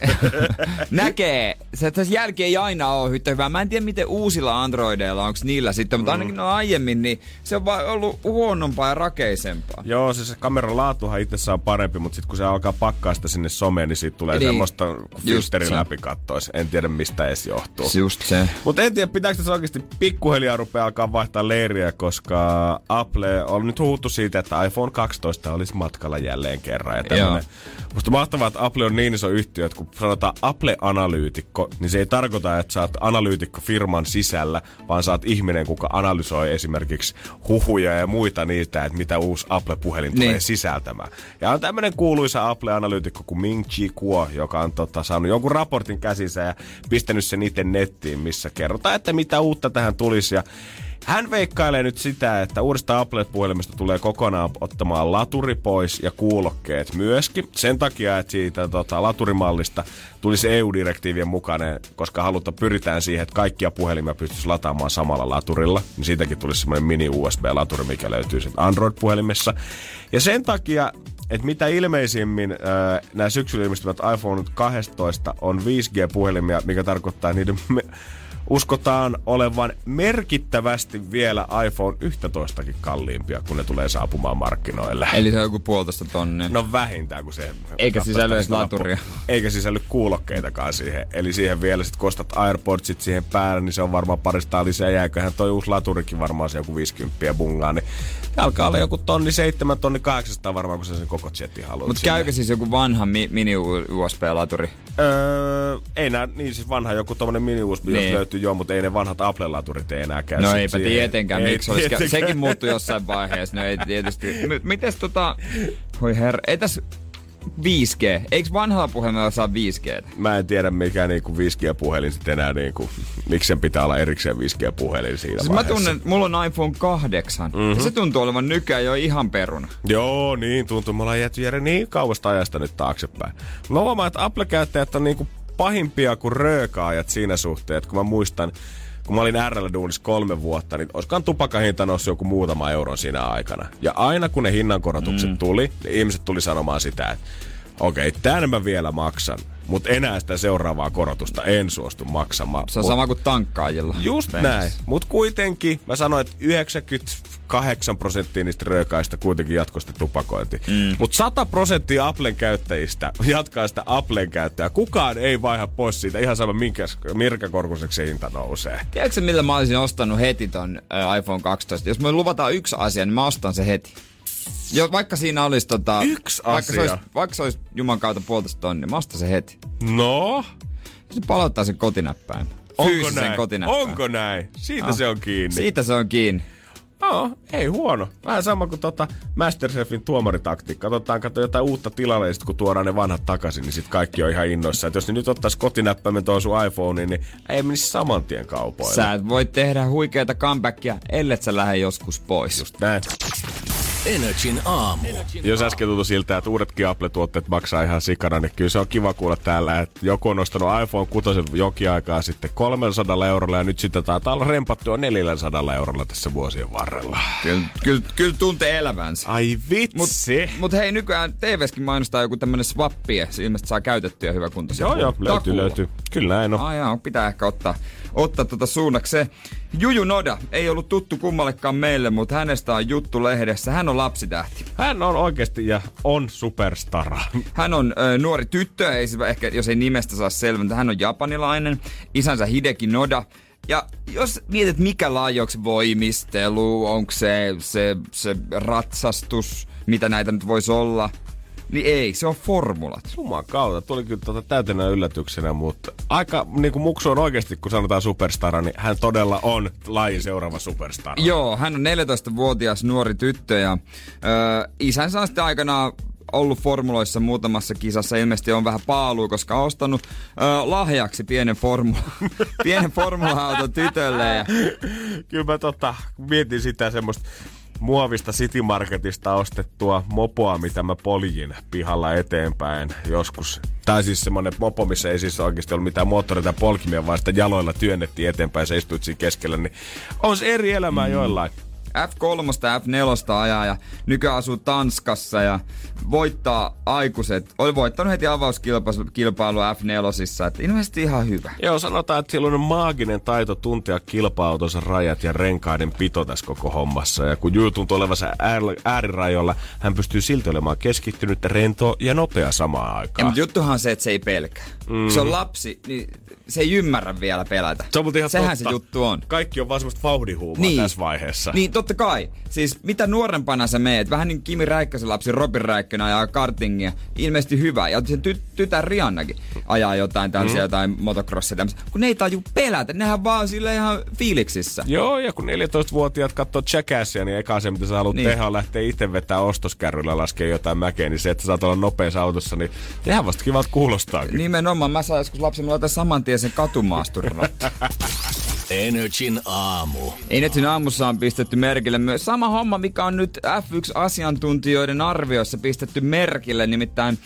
Näkee. Se tässä jälki ei aina ole yhtä hyvää. Mä en tiedä, miten uusilla androideilla, onko niillä sitten, mutta ainakin no aiemmin, niin se on vaan ollut huonompaa ja rakeisempaa. Joo, siis se kameran laatuhan itsessään on parempi, mutta sitten kun se alkaa pakkaa sitä sinne someen, niin siitä tulee Eli, semmoista, kun filterin se. läpi kattois. En tiedä, mistä edes johtuu. Just se. Mutta en tiedä, pitääkö tässä oikeasti pikkuhiljaa rupeaa alkaa vaihtaa leiriä, koska Apple on nyt huuttu siitä, että iPhone kaksitoista olisi matkalla jälleen kerran. Ja tämmönen, musta mahtavaa, että Apple on niin iso yhtiö, että kun sanotaan Apple-analyytikko, niin se ei tarkoita, että sä oot analyytikko firman sisällä, vaan sä oot ihminen, kuka analysoi esimerkiksi huhuja ja muita niitä, että mitä uusi Apple-puhelin niin tulee sisältämään. Ja on tämmönen kuuluisa Apple-analyytikko kuin Ming-Chi Kuo, joka on tota, saanut jonkun raportin käsinsä ja pistänyt sen itse nettiin, missä kerrotaan, että mitä uutta tähän tulisi. Ja hän veikkailee nyt sitä, että uudesta Apple-puhelimesta tulee kokonaan ottamaan laturi pois ja kuulokkeet myöskin. Sen takia, että siitä tota, laturimallista tulisi E U-direktiivien mukainen, koska halutta pyritään siihen, että kaikkia puhelimia pystyisi lataamaan samalla laturilla. Niin siitäkin tulisi semmoinen mini-U S B-laturi, mikä löytyy sitten Android-puhelimessa. Ja sen takia, että mitä ilmeisimmin äh, nämä syksyllä ilmestyvät iPhone kaksitoista on viisi G-puhelimia, mikä tarkoittaa niiden... Me- Uskotaan olevan merkittävästi vielä iPhone yksitoistakin kalliimpia, kun ne tulee saapumaan markkinoille. Eli se on joku puolitoista tonnia. No vähintään kuin se. Eikä sisälly edes laturia. Eikä sisälly kuulokkeitakaan siihen. Eli siihen vielä sit kostat AirPodsit siihen päälle, niin se on varmaan paristaan lisää. Jääköhän toi uusi laturikin varmaan se joku viisikymmentä bungaa, niin alkaa olla joku tonni, seitsemän, tonni, kahdeksansataa varmaan, kun sä sen koko chatin haluat. Mutta käykö siis joku vanha mi- mini-U S B-laturi? Öö, ei nää, niin siis vanha joku tommonen mini-U S B, niin jos löytyy joo, mutta ei ne vanhat Apple-laturit ei enää käy. No eipä tietenkään, ei, miksi ei, olisi tietenkään. Kä- sekin muuttui jossain vaiheessa, no ei tietysti. M- mites tota, voi herra, ei tässä... viisi G. Eiks vanhalla puhelimella saa viisi G? Mä en tiedä mikä niinku viisi G-puhelin sit enää niinku, miksi sen pitää olla erikseen viisi G-puhelin siinä siis vaiheessa. Mä tunnen, mulla on iPhone kahdeksan. Mm-hmm. Ja se tuntuu olevan nykyään jo ihan peruna. Joo, niin tuntuu. Me ollaan jääty jäädä niin kauasta ajasta nyt taaksepäin. Mä huomaan, että Apple-käyttäjät on niinku pahimpia kuin röökaajat siinä suhteen, että kun mä muistan, kun mä olin R L-duunissa kolme vuotta, niin oliskaan tupakahinta noussut joku muutama euron siinä aikana. Ja aina kun ne hinnankorotukset mm. tuli, niin ihmiset tuli sanomaan sitä, että okei, okay, tän mä vielä maksan, mutta enää sitä seuraavaa korotusta en suostu maksamaan. Se on sama kuin tankkaajilla. Just Tehdys. näin. Mutta kuitenkin mä sanoin, että yhdeksänkymmentäkahdeksan prosenttia niistä röökaista kuitenkin jatkoi sitä tupakointia. Mm. Mutta sata prosenttia Applen käyttäjistä jatkaa sitä Applen käyttäjää. Kukaan ei vaiha pois siitä. Ihan sama, minkä mirkakorkuiseksi hinta nousee. Tiedätkö millä mä olisin ostanut heti ton iPhone kaksitoista? Jos me luvataan yksi asia, niin mä ostan se heti. Joo, vaikka siinä olisi tota... Yksi asia. Vaikka se olisi, vaikka se olisi juman kautta puolitoista tonnia, mä ostan se heti. No? Se palauttaa sen kotinäppäin. Fyysisen kotinäppäin. Onko näin? Siitä ah. se on kiinni. Siitä se on kiinni. Joo, no, ei huono. Vähän sama kuin tota MasterChefin tuomaritaktiikka. Katsotaan, katso jotain uutta tilalle, ja sit kun tuodaan ne vanhat takaisin, niin sit kaikki on ihan innoissa. Et jos ne nyt ottais kotinäppäimen tuon sun iPhoneen, niin ei menisi saman tien kaupoille. Sä et voi tehdä huikeita comebackia, ellet sä lähde joskus pois. Just näin. Energin aamu. Jos äsken tuntui siltä, että uudetkin Apple-tuotteet maksaa ihan sikana, niin kyllä se on kiva kuulla täällä, että joku on nostanut iPhone kuusi jokin aikaa sitten kolmesataa eurolla ja nyt sitä taitaa olla rempattua neljäsataa eurolla tässä vuosien varrella. Kyllä, kyllä, kyllä tuntee elämänsä. Ai vitsi! Mutta mut hei, nykyään T V:skin mainostaa joku tämmönen swappi, ja ilmeisesti saa käytettyä hyvä kunto. Joo, joo, löytyy, löytyy. Kyllä näin on. Ai jaa, pitää ehkä ottaa, ottaa tuota suunnakseen. Juju Noda ei ollut tuttu kummallekaan meille, mutta hänestä on juttu lehdessä. Hän on lapsitähti. Hän on oikeasti ja on superstara. Hän on ö, nuori tyttö, ei se, ehkä jos ei nimestä saa selventää. Hän on japanilainen, isänsä Hideki Noda. Ja jos mietit mikä laji, onko se voimistelu, onko se, se, se ratsastus, mitä näitä nyt voisi olla... Niin ei, se on formulat. Jumakautta, tuli kyllä tuota täytenä yllätyksenä, mutta aika niinku muksu on oikeasti, kun sanotaan superstara, niin hän todella on lajin seuraava superstara. Joo, hän on neljätoistavuotias nuori tyttö ja öö, isänsä on sitten aikanaan ollut formuloissa muutamassa kisassa. Ilmeisesti on vähän paaluu, koska on ostanut ö, lahjaksi pienen formula, pienen formula-auton tytölle. Ja... Kyllä mä tota, mietin sitä semmoista muovista City Marketista ostettua mopoa, mitä mä poljin pihalla eteenpäin joskus. Tai siis semmonen mopo, missä ei siis oikeasti ollut mitään moottoreita polkimia, vaan sitä jaloilla työnnettiin eteenpäin, se istuit siinä keskellä. Niin on se eri elämää mm. joillain. äf kolme ja äf neljä ajaa ja nykyään asuu Tanskassa ja voittaa aikuiset. Oli voittanut heti avauskilpailua äf neljä, että ilmeisesti ihan hyvä. Joo, sanotaan, että sillä on maaginen taito tuntea kilpa-autonsa rajat ja renkaiden pito tässä koko hommassa. Ja kun Jyl tuntuu olevansa äärirajoilla, hän pystyy silti olemaan keskittynyt, rento ja nopea samaan aikaan. Ja, mutta juttuhan on se, että se ei pelkää. Mm. Se on lapsi, niin se ei ymmärrä vielä pelätä. Se on ihan Sehän totta. Se juttu on. Kaikki on vaan semmoista vauhdihuumaa niin. tässä vaiheessa. Niin, totta kai. Siis mitä nuorempana sä meet, vähän niin Kimi Räikkösen lapsi, Robin Räikkönen ajaa kartingia, ilmeisesti hyvä. Ja sen ty- tytär Riannakin ajaa jotain tällaisia, mm. jotain motocrossia tämmöistä. Kun ne ei taju pelätä, nehän vaan sille ihan fiiliksissä. Joo, ja kun neljätoistavuotiaat katsoo Jackassia, niin eka se, mitä sä haluat niin. tehdä, on lähteä itse vetää ostoskärryllä, laskee jotain mäkeä, niin se, että sä saat olla nopeassa autossa, niin tehän vasta kivalta kuulostaakin. Nimenomaan. Mä saan joskus lapsen laita saman tien sen katumaasturotta. Energin aamu. Energin aamussa on pistetty merkille myös sama homma, mikä on nyt äf yksi-asiantuntijoiden arvioissa pistetty merkille, nimittäin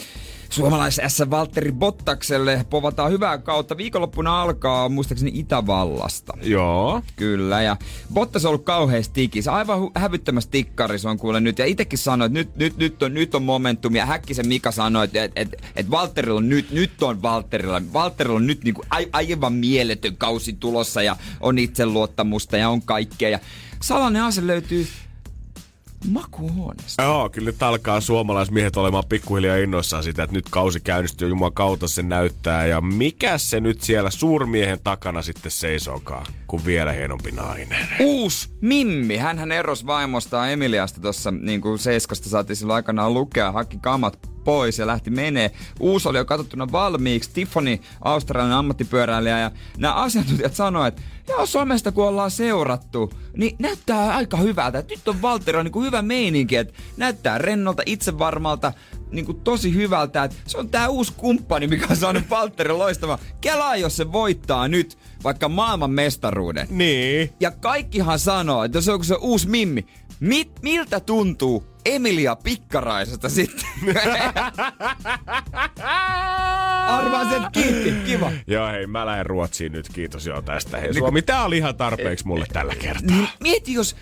suomalaisessa Valtteri Bottakselle povataan hyvää kautta. Viikonloppuna alkaa muistaakseni Itävallasta. Joo. Kyllä, ja Bottas on ollut kauhean stikissä. Aivan hu- hävyttömässä tikkarissa se on kuule nyt. Ja itsekin sanoi, että nyt, nyt, nyt, on, nyt on momentum. Ja Häkkisen Mika sanoi, että et, et, et Valtterilla on nyt, nyt on Valtterilla. Valtterilla on nyt niinku aivan mieletön kausi tulossa ja on itseluottamusta ja on kaikkea. Ja salainen ase löytyy... makuuhuoneesta. Joo, kyllä nyt alkaa suomalaismiehet olemaan pikkuhiljaa innoissaan sitä, että nyt kausi käynnistyy, Jumalan kautta se näyttää. Ja mikä se nyt siellä suurmiehen takana sitten seisokaa, kun vielä hienompi nainen. Uusi Mimmi. Hänhän erosi vaimostaan Emiliasta tuossa, niin kuin Seiskasta saatiin silloin aikanaan lukea, haki kamat pois ja lähti menee. Uusi oli jo katsottuna valmiiksi. Tiffany, australialainen ammattipyöräilijä, ja nämä asiantuntijat sanoivat, että joo, somesta kun ollaan seurattu, niin näyttää aika hyvältä. Et nyt on Valtteri on niin kuin hyvä meininki, että näyttää rennolta, itsevarmalta, niin kuin tosi hyvältä. Et se on tää uusi kumppani, mikä on saanut Valtterin loistamaan. Kelaa, jos se voittaa nyt vaikka maailman mestaruuden. Niin. Ja kaikkihan sanoo, että se on, kun se on uusi Mimmi. Mit, miltä tuntuu Emilia Pikkaraisesta sitten? Arvaan sen, kiitti, kiva. Joo, hei, mä lähden Ruotsiin nyt, kiitos joo tästä. Hei, Suomi, tää oli ihan tarpeeksi mulle tällä kertaa. Mieti, jos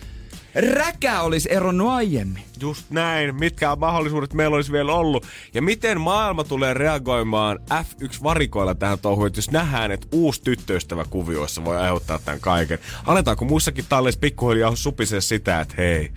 Räkä olisi eronnut aiemmin. Just näin. Mitkä mahdollisuudet meillä olisi vielä ollut? Ja miten maailma tulee reagoimaan äf yksi-varikoilla tähän touhuun, jos nähdään, että uusi tyttöystävä kuvioissa voi aiheuttaa tämän kaiken. Aletaanko muissakin talleissa pikkuhiljaa supisee sitä, että hei,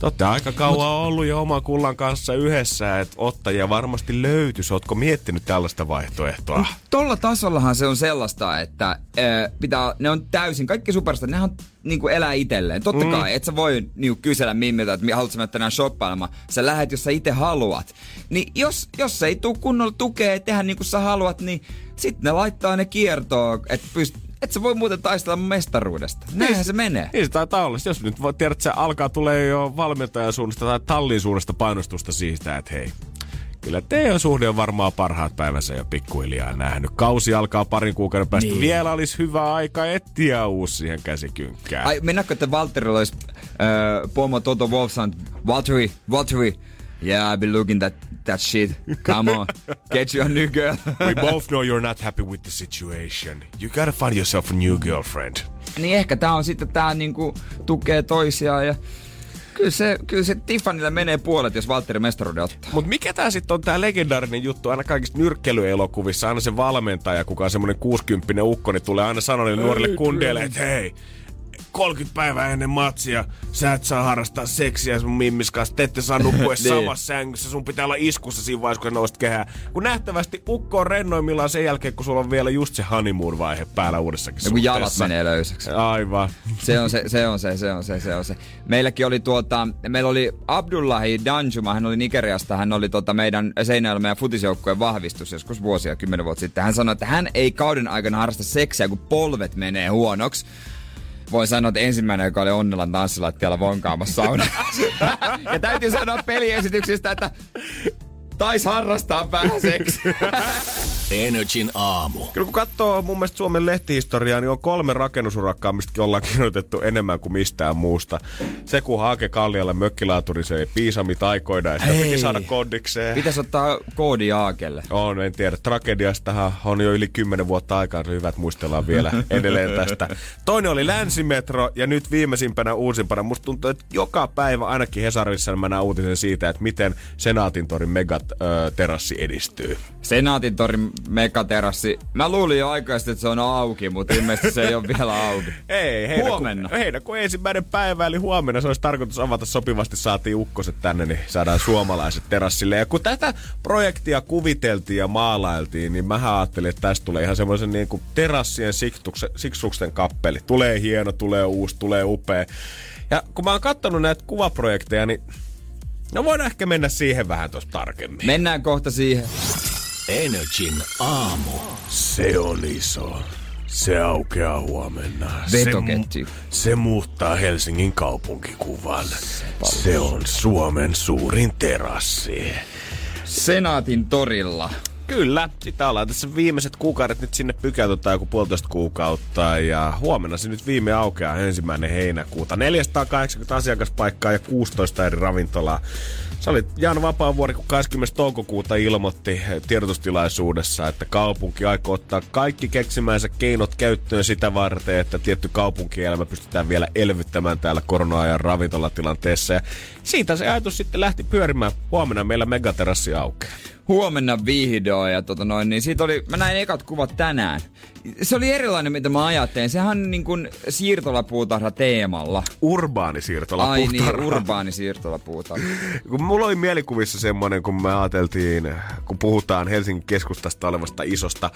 totta aika kauan Mut... ollut jo oman kullan kanssa yhdessä, että ottajia varmasti löytyisi. Ootko miettinyt tällaista vaihtoehtoa? Mut tolla tasollahan se on sellaista, että äh, pitää, ne on täysin, kaikki superstat, nehän niinku elää itselleen. Totta mm. kai, et sä voi niinku kysellä Mimmiltä, että haluatko sä mennä tänään shoppailemaan. Sä lähet, jos sä itse haluat. Niin jos, jos ei tuu kunnolla tukea tehdä niin kuin sä haluat, niin sit ne laittaa ne kiertoon, että pystyy. Et sä voi muuten taistella mestaruudesta. Näinhän se menee. Niin se taitaa olla. Jos nyt tiedät, sä alkaa tulee jo valmentajan suunnasta tai tallin suunnasta painostusta siitä, että hei, kyllä teidän suhde on varmaan parhaat päivänsä jo pikkuhiljaa nähnyt. Kausi alkaa parin kuukauden päästä. Niin. Vielä olisi hyvä aika etsiä uusi siihen käsikynkkään. Ai, mennäkö, että Valtterilla olisi äh, pomo Toto Wolfson? Valtteri, Valtteri. Yeah, I've been looking that that shit. Come on, get you a new girl. We both know you're not happy with the situation. You gotta find yourself a new girlfriend. Niin ehkä tää on sitten tää niinku tukee toisiaan ja... Kyllä se, kyllä se Tiffanyllä menee puolet, jos Valtteri mestaruuden ottaa. Mut mikä tää sitten on tää legendaarinen juttu aina kaikissa nyrkkelyelokuvissa? Aina se valmentaja, kuka on semmonen kuusikymppinen ukko, niin tulee aina sanoa nuorille kundeille, että hei, kolmekymmentä päivää ennen matsia sä et saa harrastaa seksiä sun mimmis kanssa. Te ette saa nukkua samassa sängyssä. Sun pitää olla iskussa siinä vaiheessa, kun sä nousit kehää. Kun nähtävästi ukko on rennoimmillaan sen jälkeen, kun sulla on vielä just se honeymoon-vaihe päällä uudessakin suhteessa. Kun jalat menee löysäksi. Aivan. Se on se, se on se, se on se, se on se. Meilläkin oli tuota, meillä oli Abdullahi Danjuma, hän oli Nigeriasta, hän oli tuota meidän Seinäjoella meidän futisjoukkueen vahvistus joskus vuosia, kymmenen vuotta sitten. Hän sanoi, että hän ei kauden aikana harrasta seksiä, kun polvet menee huonoksi. Voin sanoa, että ensimmäinen, joka oli Onnelan tanssilattialla vonkaamassa saunaa. Ja täytyy sanoa peliesityksistä, että tais harrastaa vähän seksiä. Energin aamu. Kyllä kun katsoo mun mielestä Suomen lehtihistoriaa, niin on kolme rakennusurakkaa, mistä ollaan kirjoitettu enemmän kuin mistään muusta. Se kun Haake Kallialle mökkilaaturi söi piisamit aikoinaan ja sitä ei. Piti saada kodikseen. Pitäis ottaa koodi Haakelle. On, en tiedä. Tragediastahan on jo yli kymmenen vuotta aikaa, se hyvät muistellaan vielä edelleen tästä. Toinen oli Länsimetro ja nyt viimeisimpänä uusimpana. Musta tuntuu, että joka päivä ainakin Hesarissa mä näen uutisen siitä, että miten Senaatintorin megaterassi edistyy. Senaatintorin megaterassi. Mä luulin jo aikaisesti, että se on auki, mutta ilmeisesti se ei ole vielä auki. Ei, heinäkuun, huomenna. Heinäkuun ensimmäinen päivä, eli huomenna se olisi tarkoitus avata sopivasti. Saatiin ukkoset tänne, niin saadaan suomalaiset terassille. Ja kun tätä projektia kuviteltiin ja maalailtiin, niin mä ajattelin, että tästä tulee ihan semmoisen niin kuin terassien siksuksen kappeli. Tulee hieno, tulee uusi, tulee upea. Ja kun mä oon kattonut näitä kuvaprojekteja, niin no voidaan ehkä mennä siihen vähän tuossa tarkemmin. Mennään kohta siihen. Energin aamu. Se on iso. Se aukeaa huomenna. Vetoketju. Se, mu- se muuttaa Helsingin kaupunkikuvan. Se on Suomen suurin terassi. Senaatin torilla. Kyllä, sitä ollaan tässä viimeiset kuukaudet nyt sinne pykäytetään joku puolitoista kuukautta ja huomenna se nyt viime aukeaa ensimmäinen heinäkuuta. neljäsataakahdeksankymmentä asiakaspaikkaa ja kuusitoista eri ravintolaa. Se oli Jan Vapaavuori, kun kahdeskymmenes toukokuuta ilmoitti tiedotustilaisuudessa, että kaupunki aikoo ottaa kaikki keksimänsä keinot käyttöön sitä varten, että tietty kaupunkielämä pystytään vielä elvyttämään täällä korona-ajan ravintolatilanteessa. Ja siitä se ajatus sitten lähti pyörimään. Huomenna meillä megaterassi aukeaa. Huomenna vihdoin ja tota noin, niin siitä oli, mä näin ekat kuvat tänään. Se oli erilainen, mitä mä ajattelin. Sehän niin kuin siirtolapuutarha teemalla. Urbaani siirtolapuutarha. Ai niin, urbaani siirtolapuutarha. Kun mulla oli mielikuvissa semmoinen, kun me ajateltiin, kun puhutaan Helsingin keskustasta olevasta isosta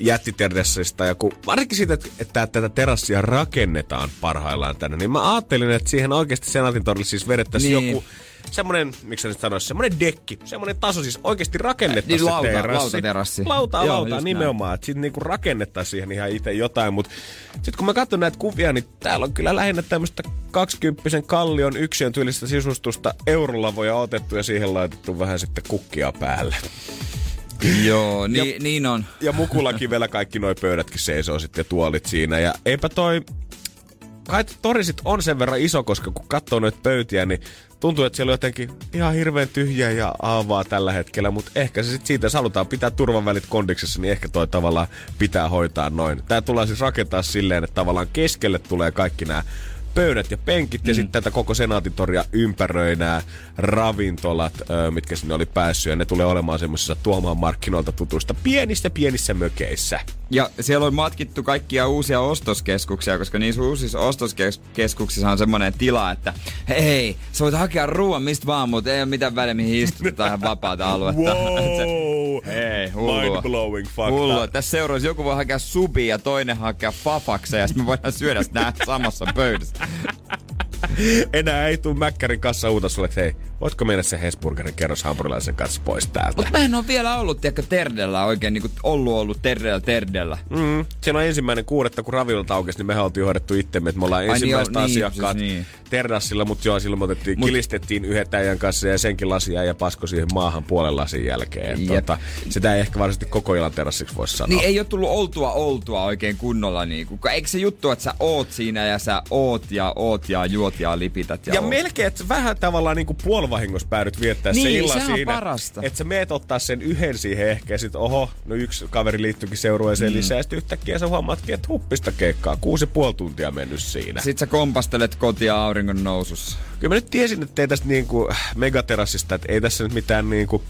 jättiterassista ja kun varsinkin siitä, että, että tätä terassia rakennetaan parhaillaan tänne, niin mä ajattelin, että siihen oikeasti Senaatintorille siis vedettäisiin niin. Joku semmoinen, miksi sä nyt sanois, semmoinen dekki, semmoinen taso, siis oikeesti rakennettaisiin niin, se terassi. Lautaterassi. Lautaa, Joo, lautaa nimenomaan, että sitten niinku rakennettaisiin siihen ihan itse jotain, mutta sitten kun mä katson näitä kuvia, niin täällä on kyllä lähinnä tämmöistä kaksikymppisen kallion yksiön tyylistä sisustusta, eurolavoja otettu ja siihen laitettu vähän sitten kukkia päälle. Joo, ni, ja, niin on. Ja Mukulakin vielä kaikki noi pöydätkin seisoo sitten ja tuolit siinä ja eipä toi... Kai torisit on sen verran iso, koska kun katsoo noita pöytiä, niin tuntuu, että siellä on jotenkin ihan hirveän tyhjää ja aavaa tällä hetkellä. Mutta ehkä se sitten siitä, jos halutaan pitää turvavälit kondiksessa, niin ehkä toi tavallaan pitää hoitaa noin. Tää tullaan siis rakentaa silleen, että tavallaan keskelle tulee kaikki nämä pöydät ja penkit. Mm. Ja sitten tätä koko Senaatintoria ympäröi nämä ravintolat, mitkä sinne oli päässyt. Ja ne tulee olemaan semmoisissa tuomaan markkinoilta tutuista pienissä pienissä mökeissä. Ja siellä on matkittu kaikkia uusia ostoskeskuksia, koska niissä uusissa ostoskeskuksissa on semmoinen tila, että hei, sä voit hakea ruoan mistä vaan, mutta ei ole mitään väliä, mihin istutaan tähän vapaata aluetta. Wow! Hei, hullua. Mind-blowing fakta. Hullua. Tässä seuraavassa joku voi hakea subia ja toinen hakea fafaksa ja sitten me voidaan syödä nää samassa pöydässä. Enää ei tuu Mäkkärin kassa uuta sulle, että hei, voitko mennä sen Hesburgerin kerros hampurilaisen kanssa pois täältä? Mutta mä en ole vielä ollut, tiedäkö, terdellä oikein, niin kuin ollut ollut terdellä terdellä. Mm. Siinä on ensimmäinen kuudetta, kun ravinolta aukesi, niin mehän oltiin hoidettu itsemme, että me ollaan ensimmäiset niin, asiakkaat niin, siis niin. Terrassilla, mutta joo, silloin me otettiin, Mut... kilistettiin yhden äijän kanssa ja senkin lasia ja pasko siihen maahan puolen lasin jälkeen. Tuota, sitä ei ehkä varsinaisesti koko illan terassiksi voi sanoa. Niin ei ole tullut oltua oltua oikein kunnolla. Niin kuin. Eikö se juttu, että sä oot siinä ja sä oot ja oot ja juot ja lipität ja Ja oot. Melkein, että vähän tavallaan niin kuin puol- vahingossa päädyt viettää niin, se illan siinä, että sä meet ottaa sen yhden siihen ehkä ja sit oho, no yksi kaveri liittyykin seurueeseen mm. lisää ja sit yhtäkkiä sä huomaatkin, että huppista keikkaa, kuusi ja puoli tuntia mennyt siinä. Sit sä kompastelet kotia auringon nousussa. Kyllä mä nyt tiesin, että ei tästä niinku megaterassista, että ei tässä nyt mitään niinku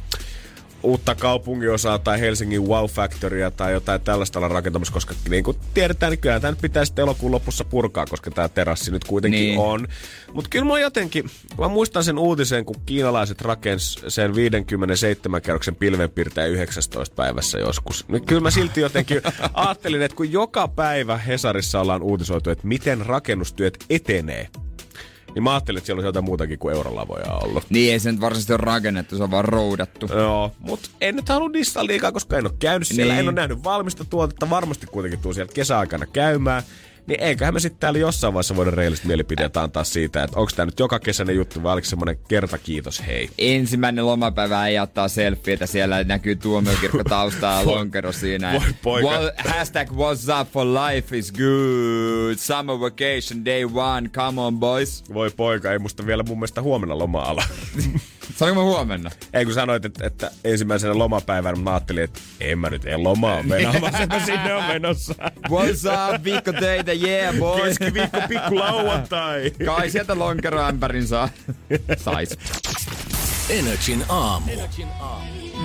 uutta kaupunginosaa tai Helsingin Wow Factoria tai jotain tällaista ollaan rakentamassa, koska niin kuin tiedetään, niin kyllähän tämä nyt pitää sitten elokuun lopussa purkaa, koska tämä terassi nyt kuitenkin niin on. Mutta kyllä mä jotenkin, mä muistan sen uutisen, kun kiinalaiset rakens sen viidenkymmenenseitsemän kerroksen pilvenpiirtäjän yhdeksästoista päivässä joskus. Nyt kyllä mä silti jotenkin ajattelin, että kun joka päivä Hesarissa ollaan uutisoitu, että miten rakennustyöt etenee, niin mä ajattelin, että siellä on jotain muutakin kuin eurolavoja ollut. Niin, ei se nyt varsinaisesti ole rakennettu, se on vaan roudattu. Joo, mut en nyt halua dissaa liikaa, koska en ole käynyt siellä, niin en ole nähnyt valmista tuotetta. Varmasti kuitenkin tuu sieltä kesäaikana käymään. Niin eiköhän me sitten täällä jossain vaiheessa voida reilliset mielipideet antaa siitä, että onko tämä nyt joka kesäinen juttu vai oliko semmoinen kerta kiitos hei. Ensimmäinen lomapäivä ei ottaa selfieitä, siellä näkyy tuomiokirkko taustaa ja lonkero siinä. Voi poika. Well, hashtag what's up for life is good. Summer vacation day one, come on boys. Voi poika, ei musta vielä mun mielestä huomenna loma-ala. Sanoinko mä huomenna? Ei kun sanoit, että, että ensimmäisenä lomapäivänä mä ajattelin, että en mä nyt, en lomaa menoa, vaan sepä sinne on menossa. What's up, viikko teitä, yeah boy. Keskiviikko pikku lauantai. Kai sieltä lonkero ämpärin saa. Sais. Energin aamu.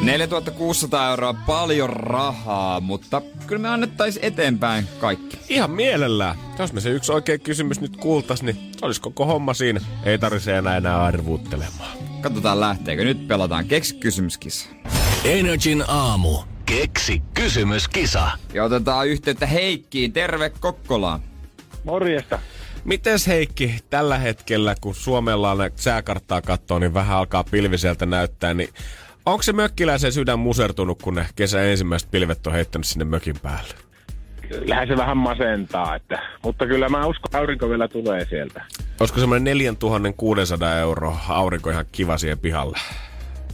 neljätuhatta kuusisataa euroa, paljon rahaa, mutta kyllä me annettaisiin eteenpäin kaikki. Ihan mielellään. Jos me se yksi oikea kysymys nyt kuultaisiin, niin olisi koko homma siinä. Ei tarvitse enää enää arvuuttelemaan. Katsotaan lähteekö. Nyt pelataan keksi kysymyskisa. Energin aamu. Keksi kysymyskisa. Ja otetaan yhteyttä Heikkiin. Terve Kokkolaan. Morjesta. Mites Heikki, tällä hetkellä kun Suomella on sääkarttaa kattoo, niin vähän alkaa pilvi sieltä näyttää, niin onko se mökkiläisen sydän musertunut, kun ne kesän ensimmäiset pilvet on heittänyt sinne mökin päälle? Kyllähän se vähän masentaa, että, mutta kyllä mä uskon, että aurinko vielä tulee sieltä. Olisiko semmoinen neljätuhattakuusisataa euroa aurinko ihan kiva siihen pihalle?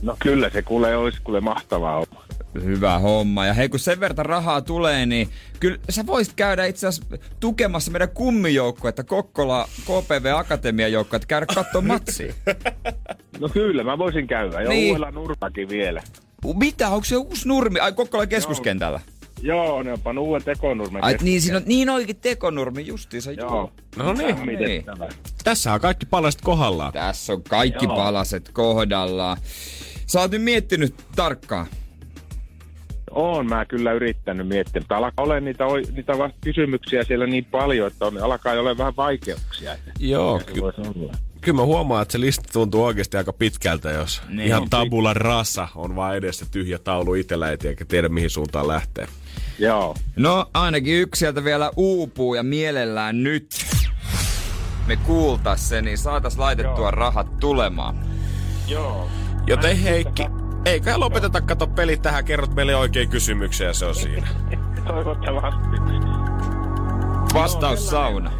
No kyllä, se kuulee, olisi kuule mahtavaa olla. Hyvä homma. Ja hei, kun sen verran rahaa tulee, niin kyllä sä voisit käydä itse asiassa tukemassa meidän kummijoukkuetta, Kokkola K P V Akatemian joukkuetta, käydä katsomaan matsia. No kyllä, mä voisin käydä. Ja niin. Uudella nurmakin vielä. Mitä? Onko se uusi nurmi? Ai, Kokkolan keskuskentällä? Joo, ne on pannut uuden tekonurmen. Ai, niin, siinä on, niin oikein tekonurmi justiinsa. Joo. Joo. No niin. niin. Tässä on kaikki palaset kohdallaan. Tässä on kaikki Joo. palaset kohdallaan. Sä oot nyt miettinyt tarkkaan. Oon mä kyllä yrittänyt miettiä, mutta alkaa olla niitä, niitä kysymyksiä siellä niin paljon, että on, alkaa olla vähän vaikeuksia. Joo, ky- kyllä mä huomaan, että se lista tuntuu oikeasti aika pitkältä, jos niin, ihan tabula rasa on vaan edessä tyhjä taulu itsellä, eikä tiedä mihin suuntaan lähtee. Joo. No ainakin yksi sieltä vielä uupuu ja mielellään nyt me kuultais se, niin saatais laitettua Joo. rahat tulemaan. Joo. Joten Heikki... Eikä lopeteta, kato peli tähän, kerrot meille oikein kysymyksiä ja se on siinä. Toivottavasti. Vastaus sauna.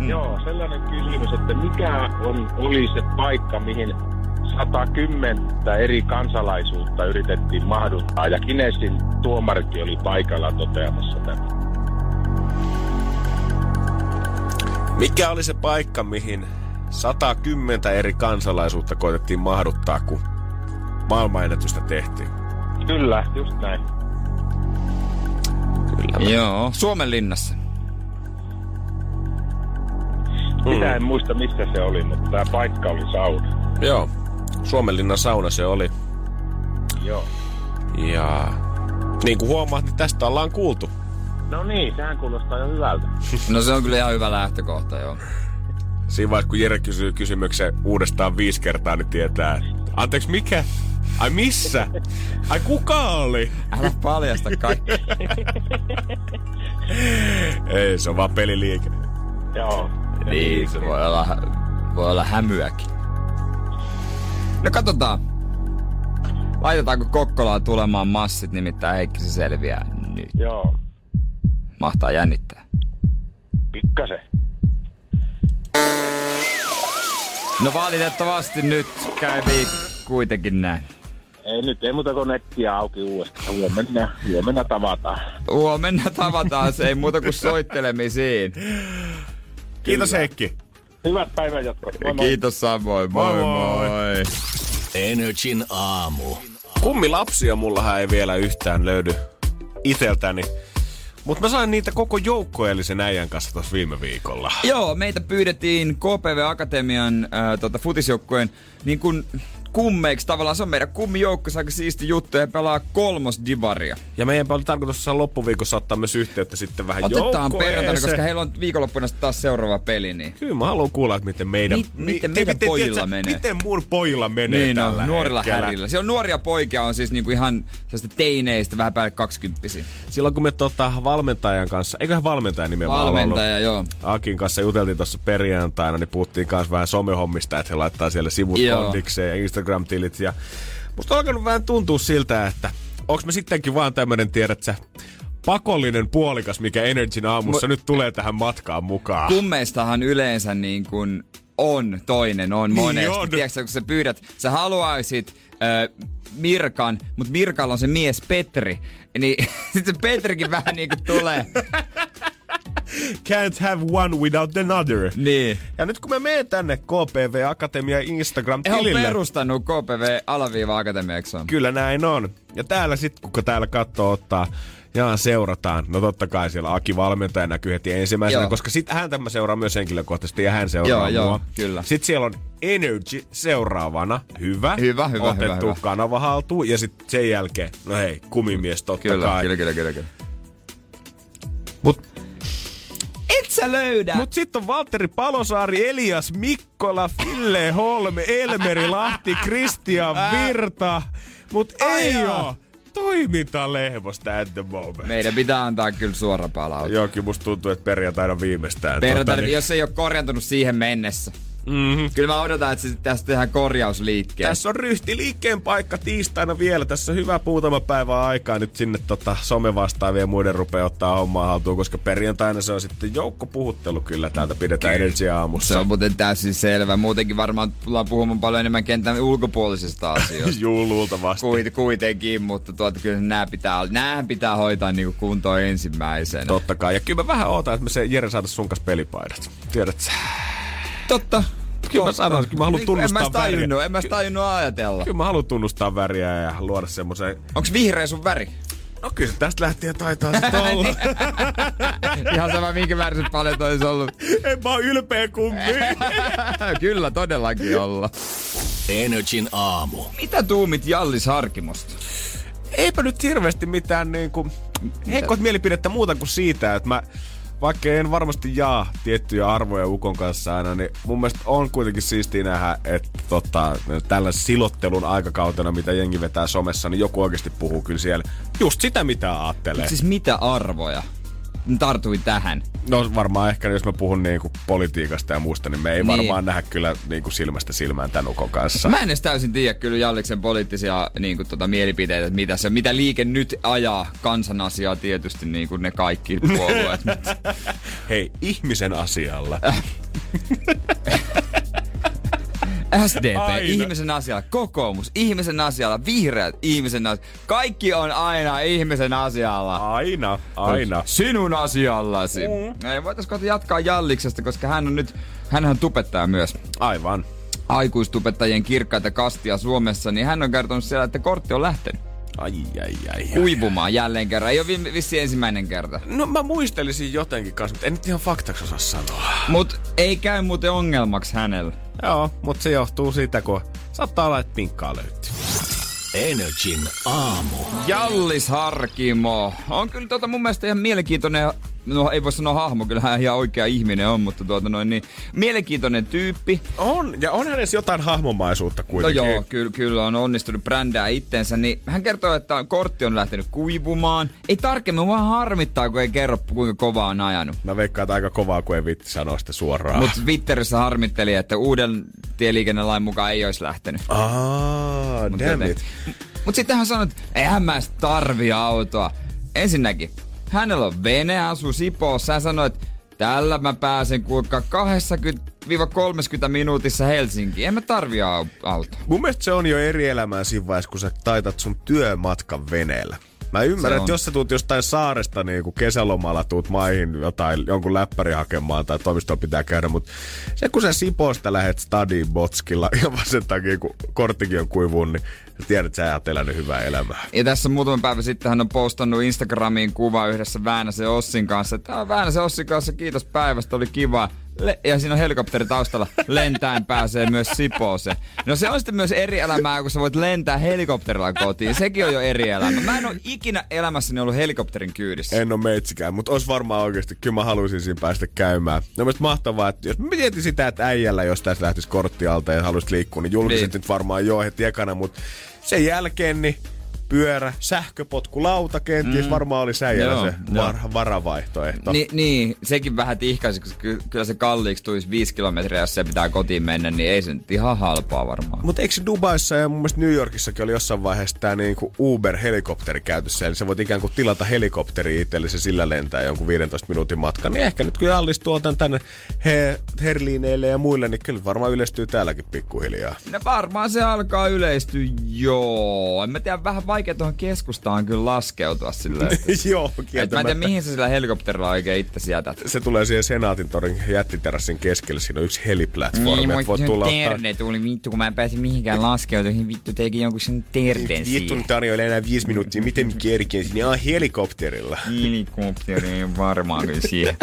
Mm. Joo, sellainen kysymys, että mikä on, oli se paikka, mihin sata kymmenen eri kansalaisuutta yritettiin mahduttaa. Ja Kinesin tuomarikin oli paikalla toteamassa tätä. Mikä oli se paikka, mihin sata kymmenen eri kansalaisuutta koitettiin mahduttaa, kun maailmanennätystä tehtiin. Kyllä, just näin. Kyllä. Joo, Suomen linnassa. Minä mm. en muista, missä se oli, mutta tämä paikka oli sauna. Joo, Suomen linnan sauna se oli. Joo. Ja niin kuin huomaat, niin tästä ollaan kuultu. No niin, sehän kuulostaa jo hyvältä. No se on kyllä ihan hyvä lähtökohta, joo. Siinä vaiheessa, kun Jere kysyy kysymyksen uudestaan viisi kertaa, niin tietää... Anteeksi, mikä? Ai missä? Ai kuka oli? Älä paljasta kaikki. Ei, se on vaan peliliike. Joo. Niin, se voi olla, voi olla hämyäkin. No katsotaan. Laitetaanko Kokkolaan tulemaan massit, nimittäin Heikki se selviää nyt. Joo. Mahtaa jännittää. Pikkasen. No valitettavasti nyt kävi kuitenkin näin. Ei nyt, ei muuta kuin nettiä auki uudestaan. Huomenna, huomenna tavataan. Huomenna tavataan, se ei muuta kuin soittelemisiin. Kiitos Kyllä. Heikki. Hyvät päivänjatkoja. Kiitos samoin. Moi moi. moi moi. Energin aamu. Kummi lapsia mullahan ei vielä yhtään löydy itseltäni. Mutta mä sain niitä koko joukkoellisen äijän kanssa tuossa viime viikolla. Joo, meitä pyydettiin K P V Akatemian äh, tota, futisjoukkueen niin kun kummeiksi. Tavallaan se on meidän kummijoukkoissa aika siisti juttu ja pelaa kolmosdivaria. Ja meidän on tarkoitus saada loppuviikossa ottaa myös yhteyttä sitten vähän joukkoeeseen. Otetaan perjantaina, koska heillä on viikonloppuna taas seuraava peli. Niin. Kyllä mä haluan kuulla, että miten meidän, Mit, miten meidän miten, pojilla tiiätsä, menee. Miten mun pojilla menee niin tällä on, nuorilla hetkellä. Härillä. Siellä on nuoria poikia, on siis niinku ihan teineistä vähän päälle kaksikymppisiä. Silloin kun me tota, valmentajan kanssa, eiköhän valmentaja nimeä vaan Valmentaja, joo. Akin kanssa juteltiin tuossa perjantaina, niin puhuttiin kanssa vähän somehommista, että he laittaa siellä sivut kondikseen ja Instagram-tilit. Ja musta on alkanut vähän tuntua siltä, että onks me sittenkin vaan tämmönen, tiedät sä, pakollinen puolikas, mikä Energyn aamussa M- nyt tulee tähän matkaan mukaan. Kummeistahan yleensä niin kun on toinen, on monesti. Niin on. Tiedätkö, kun sä pyydät, sä haluaisit ö, Mirkan, mutta Mirkalla on se mies Petri. Niin sitten Petrikin vähän niinku tulee. Can't have one without another. Niin. Ja nyt kun mä menen tänne K P V Akatemia Instagram-tilille. Eihän perustanut K P V alaviiva Akatemia, eikö? Kyllä näin on. Ja täällä sit, kun täällä katsoo ottaa, jaa, seurataan. No totta kai siellä Aki valmentaja näkyy heti ensimmäisenä, joo, koska sit häntä mä seuraa myös henkilökohtaisesti ja hän seuraa joo, mua. Joo, kyllä. Sit siellä on Energy seuraavana. Hyvä. Hyvä, hyvä, otettu hyvä. Otettu kanava haltuun ja sit sen jälkeen, no hei, kumimies totta kyllä, kai. Kyllä, kyllä, kyllä, kyllä. Mut sä löydät. Mut sit on Valtteri Palosaari, Elias Mikkola, Ville Holm, Elmeri Lahti, Kristian Virta. Mut ei oo toimintalehvosta at the moment. Meidän pitää antaa kyllä suora palaute. Jokin musta tuntuu, että perjantaina viimeistään. Perjantaina, tuota, niin, jos ei oo korjantunut siihen mennessä. Mm-hmm. Kyllä mä odotan, että tästä tehdään korjausliikkeen. Tässä on ryhtiliikkeen paikka tiistaina vielä. Tässä on hyvä muutama päivä aikaa. Nyt sinne tota, somevastaavia muiden rupeaa ottaa hommaa haltuun, koska perjantaina se on sitten joukkopuhuttelu kyllä. Täältä pidetään Energy aamussa. Se on muuten täysin selvä. Muutenkin varmaan tullaan puhumaan paljon enemmän kentän ulkopuolisista asioista. Juu, luultavasti. Kuit, kuitenkin, mutta tuota, kyllä nämä pitää, nämä pitää hoitaa niin kuin kuntoon ensimmäisenä. Totta kai. Ja kyllä mä vähän ootan, että me se Jere saataisiin sun kanssa pelipaidat. Tiedät sä? Totta. Kyllä mä sanon, kyllä mä haluun tunnustaa en mä väriä. Tajunnut, en mä sitä tajunnut ajatella. Kyllä mä haluun tunnustaa väriä ja luoda semmoisen. Onks vihreä sun väri? No kyllä se tästä lähtien taitaa sit olla. Ihan sama minkä väriset paljon tois ollut. En mä oo ylpeä kumpiin. Kyllä todellakin olla. Energin aamu. Mitä tuumit Jallis Harkimosta? Eipä nyt hirveästi mitään niinku heikkoista mielipidettä muuta kuin siitä, että mä vaikka en varmasti jaa tiettyjä arvoja Ukon kanssa aina, niin mun mielestä on kuitenkin siistiä nähdä, että tota, tällä silottelun aikakautena, mitä jengi vetää somessa, niin joku oikeasti puhuu kyllä siellä just sitä, mitä ajattelee. Siis mitä arvoja? Tartuin tähän. No varmaan ehkä, jos mä puhun niinku politiikasta ja muusta, niin me ei niin varmaan nähdä kyllä niinku silmästä silmään tän Ukon kanssa. Mä en edes täysin tiedä kyllä Jalliksen poliittisia niinku tota mielipiteitä, että mitä, se, mitä liike nyt ajaa kansan asiaa tietysti niinku ne kaikki puolueet. Hei, ihmisen asialla. S D P, aina ihmisen asialla, kokoomus, ihmisen asialla, vihreät, ihmisen asialla. Kaikki on aina ihmisen asialla. Aina, aina. Sinun asiallasi. Mm. Voitais kohta jatkaa Jalliksesta, koska hän on nyt, hänhän tupettaa myös. Aivan. Aikuistupettajien kirkkaita kastia Suomessa, niin hän on kertonut siellä, että kortti on lähtenyt. Ai, ai, ai, ai. Uipumaan jälleen kerran. Ei ole vissi ensimmäinen kerta. No mä muistelisin jotenkin kanssa, mutta en nyt ihan faktaksi osaa sanoa. Mut ei käy muuten ongelmaksi hänellä. Joo, mutta se johtuu siitä, kun saattaa olla, että pinkkaa löytyy. Energin aamu. Jallis Harkimo. On kyllä tuota mun mielestä ihan mielenkiintoinen, no ei voi sanoa hahmo, kyllähän hän ihan oikea ihminen on, mutta tuota noin niin mielenkiintoinen tyyppi. On, ja onhan edes jotain hahmomaisuutta kuitenkin. No joo, kyllä, kyllä on onnistunut brändää itsensä, niin hän kertoo, että kortti on lähtenyt kuivumaan. Ei tarkemmin, vaan harmittaa, kun ei kerro kuinka kovaa on ajanut. Mä veikkaan, aika kovaa, kun ei viitti sanoa sitä suoraan. Mutta Twitterissä harmitteli, että uuden tieliikennelain mukaan ei olisi lähtenyt. Ah, mut damn joten it. Mut sitten hän sanoi, että eihän mä edes tarvi autoa. Ensinnäkin. Hänellä on vene, asuu Sipoossa. Hän sanoi, että tällä mä pääsen kuulkaa kaksikymmentä kolmekymmentä minuutissa Helsinkiin. En mä tarvii autoa. Mun mielestä se on jo eri elämää siinä vaiheessa, kun sä taitat sun työmatkan veneellä. Mä ymmärrän, että jos sä tuut jostain saaresta niin kun kesälomalla, tuut maihin jotain, jonkun läppäri hakemaan tai toimistoon pitää käydä, mutta se kun sä Sipoosta lähet Stadiin Botskilla ja vaan sen takia, kun korttikin on kuivuun, niin sä tiedät, että sä oot elänyt hyvää elämää. Ja tässä muutama päivä sitten hän on postannut Instagramiin kuva yhdessä Väänäsen Ossin kanssa. Tää on Väänäsen Ossin kanssa, kiitos päivästä, oli kiva. Le- ja siinä on helikopteri taustalla. Lentäen pääsee myös Sipooseen. No se on sitten myös eri elämää, kun sä voit lentää helikopterilla kotiin. Sekin on jo eri elämä. Mä en oo ikinä elämässäni ollut helikopterin kyydissä. En oo meitsikään, mut ois varmaan oikeesti. Kyllä mä haluisin siinä päästä käymään. No mielestäni mahtavaa, että jos mä mietin sitä, että äijällä, jos tässä lähtis korttialta ja haluaisit liikkua, niin julkisit niin. Nyt varmaan joo heti ekana, mut sen jälkeen niin pyörä, sähköpotkulauta, kenties mm. varmaan oli säijällä se var- varavaihtoehto. Ni, niin, sekin vähän tihkaisi, koska ky- kyllä se kalliiksi tulisi viisi kilometriä, jos se pitää kotiin mennä, niin ei se nyt ihan halpaa varmaan. Mutta eikö Dubaissa ja mun mielestä New Yorkissakin oli jossain vaiheessa tämä niinku Uber-helikopteri käytössä, eli sä voit ikään kuin tilata helikopteri itsellesi, sillä lentää jonkun viidentoista minuutin matkan, niin ehkä nyt kun Jallis tuo tän tänne he- herliineille ja muille, niin kyllä varmaan yleistyy täälläkin pikkuhiljaa. No varmaan se alkaa yleistyä, joo. En mä tiedä, vähän vai- Vaikea tuohon keskustaan kyllä laskeutua silleen. Joo, kieltämättä. Et mä en tiedä, mihin sä sillä helikopterilla oikein itsesi jätät. Se tulee siihen Senaatintorin jättiterassin keskelle. Siinä on yksi heliplatformi. Niin, voit tulla terne ottaa... tuli vittu, kun mä en pääse mihinkään laskeutuihin. Vittu, teki jonkun sen terteen siihen. Vittu, tarjoilla enää viisi minuuttia. Miten mä kerkeen sinne? Ah, helikopterilla. Helikopteriin varmaan kyllä siihen.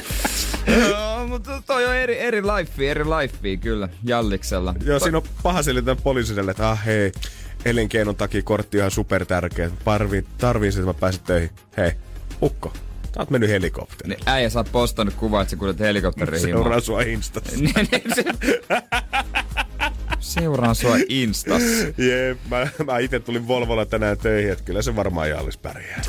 Joo, mutta toi on eri, eri lifea, eri lifea kyllä Jalliksella. Joo, siinä on paha selittää poliisille, että ah hei. Elinkeinon takia kortti on ihan supertärkeä. Tarviin, tarviin se, että mä pääsen töihin. Hei, ukko, sä oot mennyt helikopterilla. Niin äijä, sä oot postannut kuvaa, että sä kuljet helikopterin himaan. Seuraa sua Instassa. Seuraa sua Instassa. Jee, mä, mä ite tulin Volvolla tänään töihin, että kyllä se varmaan Jallis pärjää.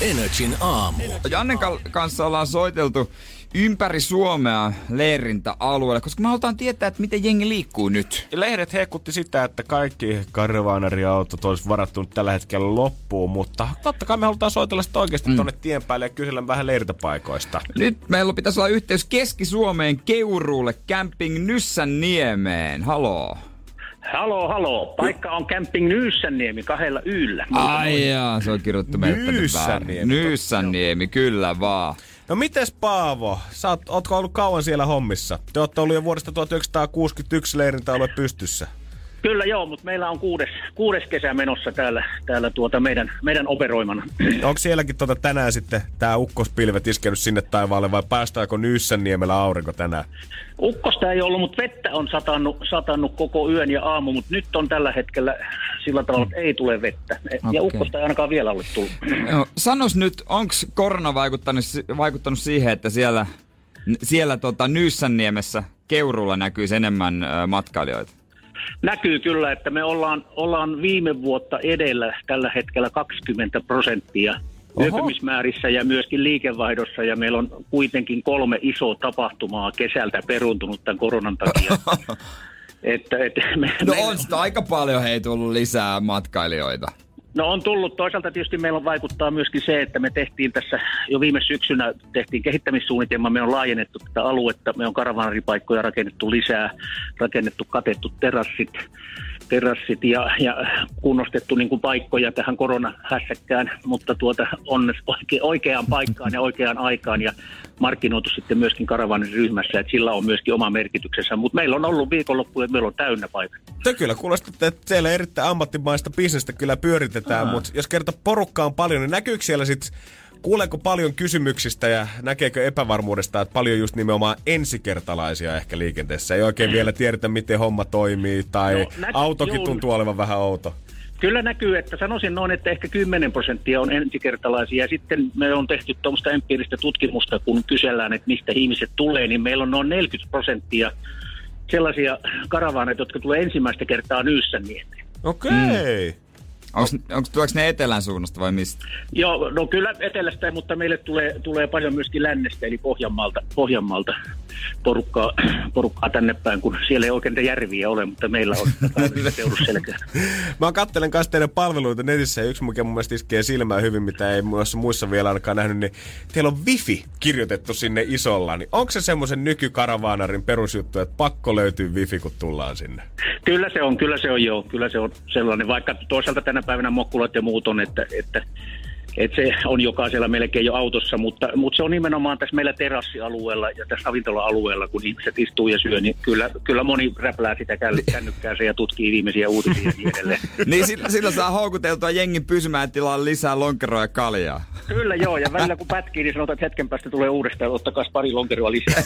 Energin aamu. Jannen kanssa ollaan soiteltu ympäri Suomea leirintäalueelle, koska me halutaan tietää, että miten jengi liikkuu nyt. Lehdet hekutti sitä, että kaikki karavaanariautot olisi varattu tällä hetkellä loppuun, mutta totta kai me halutaan soitella sitä oikeasti mm. tuonne tien päälle ja kysellä vähän leirintäpaikoista. Nyt meillä pitäisi olla yhteys Keski-Suomeen Keuruulle, Camping Nyssänniemeen. Haloo. Haloo, haloo. Paikka on Camping Nyssänniemi kahdella yllä. Ai jaa, se on kirjoittu meiltä nyt väärin. Nyssänniemi, kyllä vaan. No mites Paavo? Sä oot, ootko ollut kauan siellä hommissa? Te ootte ollut jo vuodesta tuhatyhdeksänsataakuusikymmentäyksi leirintäalue pystyssä. Kyllä joo, mutta meillä on kuudes, kuudes kesä menossa täällä, täällä tuota meidän, meidän operoimana. Onko sielläkin tuota tänään sitten tämä ukkospilvet iskenyt sinne taivaalle vai päästäänkö Nyssänniemellä aurinko tänään? Ukkosta ei ollut, mutta vettä on satannut, satannut koko yön ja aamu, mutta nyt on tällä hetkellä sillä tavalla, että ei tule vettä. Okay. Ja ukkosta ei ainakaan vielä ole tullut. No, sanos nyt, onko korona vaikuttanut, vaikuttanut siihen, että siellä, siellä tota Nyssänniemessä Keurulla näkyisi enemmän matkailijoita? Näkyy kyllä, että me ollaan, ollaan viime vuotta edellä tällä hetkellä kaksikymmentä prosenttia yöpymismäärissä ja myöskin liikevaihdossa. Ja meillä on kuitenkin kolme isoa tapahtumaa kesältä peruuntunut tämän koronan takia. että, että me, no me... on sitä aika paljon hei tullut lisää matkailijoita. No on tullut. Toisaalta tietysti meillä vaikuttaa myöskin se, että me tehtiin tässä jo viime syksynä tehtiin kehittämissuunnitelma. Me on laajennettu tätä aluetta. Me on karavaanaripaikkoja rakennettu lisää, rakennettu katettu terassit, terassit ja, ja kunnostettu niin kuin paikkoja tähän koronahässäkkään, mutta tuota on oikeaan paikkaan ja oikeaan aikaan ja markkinoitu sitten myöskin karavaanariryhmässä, että sillä on myöskin oma merkityksensä, mutta meillä on ollut viikonloppuja, meillä on täynnä paikkoja. Te kyllä kuulostatte, että teillä erittäin ammattimaista bisnestä kyllä pyöritetään, Aa. mutta jos kerta porukkaa on paljon, niin näkyykö siellä sitten, kuuleeko paljon kysymyksistä ja näkeekö epävarmuudesta, että paljon just nimenomaan ensikertalaisia ehkä liikenteessä? Ei oikein vielä tiedetä, miten homma toimii tai no, nä- autokin joo. tuntuu olevan vähän outo. Kyllä näkyy, että sanoisin noin, että ehkä kymmenen prosenttia on ensikertalaisia. Sitten me on tehty tuommoista empiiristä tutkimusta, kun kysellään, että mistä ihmiset tulee, niin meillä on noin neljäkymmentä prosenttia sellaisia karavaaneita, jotka tulee ensimmäistä kertaa Nyssänniemeen. Okei. Mm. Tuleeko ne etelän suunnasta vai mistä? Joo, no kyllä etelästä, mutta meille tulee, tulee paljon myöskin lännestä, eli Pohjanmaalta, Pohjanmaalta porukkaa, porukkaa tänne päin, kun siellä ei oikein järviä ole, mutta meillä on seurus selkeä. Mä katselen kanssa teidän palveluita netissä, ja yksi mikä mun mielestä iskee silmään hyvin, mitä ei muissa vielä ainakaan nähnyt, niin teillä on wifi kirjoitettu sinne isolla, niin onko se semmoisen nykykaravaanarin perusjuttu, että pakko löytyy wifi, kun tullaan sinne? Kyllä se on, kyllä se on joo, kyllä se on sellainen, vaikka toisaalta tänä päivänä mokkulat ja muut on, että, että, että se on jokaisella melkein jo autossa, mutta, mutta se on nimenomaan tässä meillä terassialueella ja tässä ravintola-alueella, kun ihmiset istuu ja syö, niin kyllä, kyllä moni räplää sitä kännykkäänsä ja tutkii viimeisiä uutisia ja niin edelleen. Niin sillä, sillä saa houkuteltua jengin pysymään tilaa lisää lonkeroa ja kaljaa. Kyllä joo, ja välillä kun pätkii, niin sanotaan, että hetken päästä tulee uudestaan, ottakaa pari lonkeroa lisää.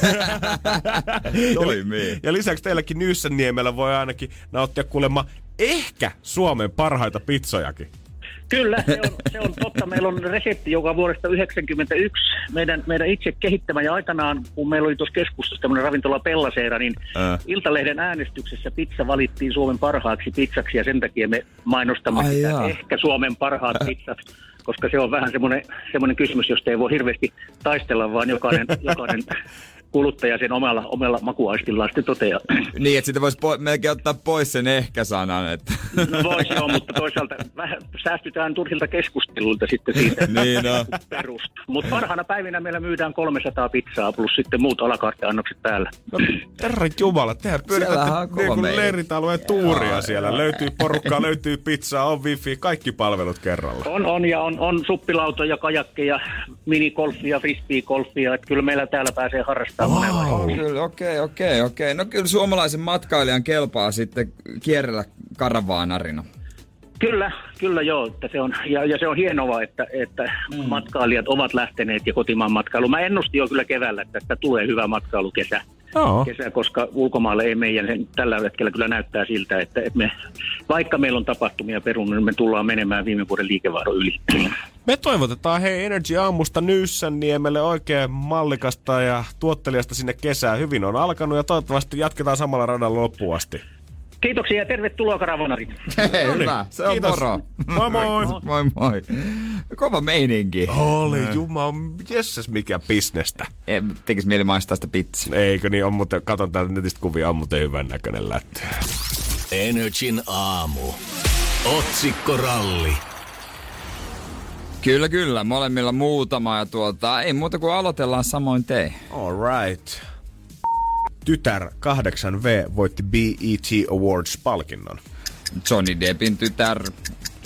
Toimii. Ja lisäksi teilläkin Nyyssänniemellä voi ainakin nauttia kuulemma ehkä Suomen parhaita pizzojakin. Kyllä, se on, se on totta. Meillä on resepti, joka vuodesta yhdeksänkymmentäyksi meidän, meidän itse kehittämä, ja aikanaan, kun meillä oli tuossa keskustassa tämmöinen ravintola Pellaseera, niin Ää. Iltalehden äänestyksessä pizza valittiin Suomen parhaaksi pizzaksi, ja sen takia me mainostamme Ai sitä jaa. ehkä Suomen parhaat pizzat, koska se on vähän semmoinen, semmoinen kysymys, josta ei voi hirveästi taistella, vaan jokainen... jokainen kuluttaja sen omalla, omalla makuaistillaan sitten toteaa. Niin, että sitten voisi po- melkein ottaa pois sen ehkä-sanan. Että. No voisi joo, mutta toisaalta vähän säästytään turhilta keskusteluilta sitten siitä niin, no. perusta. Mutta parhaana päivinä meillä myydään kolmesataa pizzaa plus sitten muut alakaarteannokset päällä. No, herran jumala, tehdään pyöritätte niin kuin leiritalueen tuuria siellä. Löytyy porukkaa, löytyy pizzaa, on wifi, kaikki palvelut kerralla. On, on ja on, on suppilautoja, kajakkeja, minikolfia, frisbeegolfia, että kyllä meillä täällä pääsee harrastamaan. Wow. Kyllä, okei, okei, okei. No kyllä suomalaisen matkailijan kelpaa sitten kierrellä karavaanarina. Kyllä, kyllä joo. Että se on, ja, ja se on hienoa, että, että mm. matkailijat ovat lähteneet ja kotimaan matkailu. Mä ennustin jo kyllä keväällä, että tästä tulee hyvä matkailukesä. Oh. Kesä, koska ulkomaalle ei meidän tällä hetkellä kyllä näyttää siltä, että, että me, vaikka meillä on tapahtumia perunut, niin me tullaan menemään viime vuoden liikevaihdon yli. Me toivotetaan hei Energy aamusta Nyyssäniemelle oikein mallikasta ja tuottelijasta sinne kesään. Hyvin on alkanut ja toivottavasti jatketaan samalla radalla loppuun asti. Kiitoksia ja tervetuloa karavonarit. Hei, hyvä. Se on Kiitos. Moro. Moi moi. Moi moi. Kova meininki. Oli jumala, jesses mikä bisnestä. Tekis mieli maistaa sitä pizzaa. Eikö niin, on muuten, katon täältä netistä kuvia, on muuten hyvän näköinen lähtö. Energin aamu. Otsikkoralli. Kyllä, kyllä. Molemmilla muutama ja tuota, ei muuta kuin aloitellaan samoin tein. All right. Tytär kahdeksan vuotta voitti B E T Awards-palkinnon. Johnny Deppin tytär,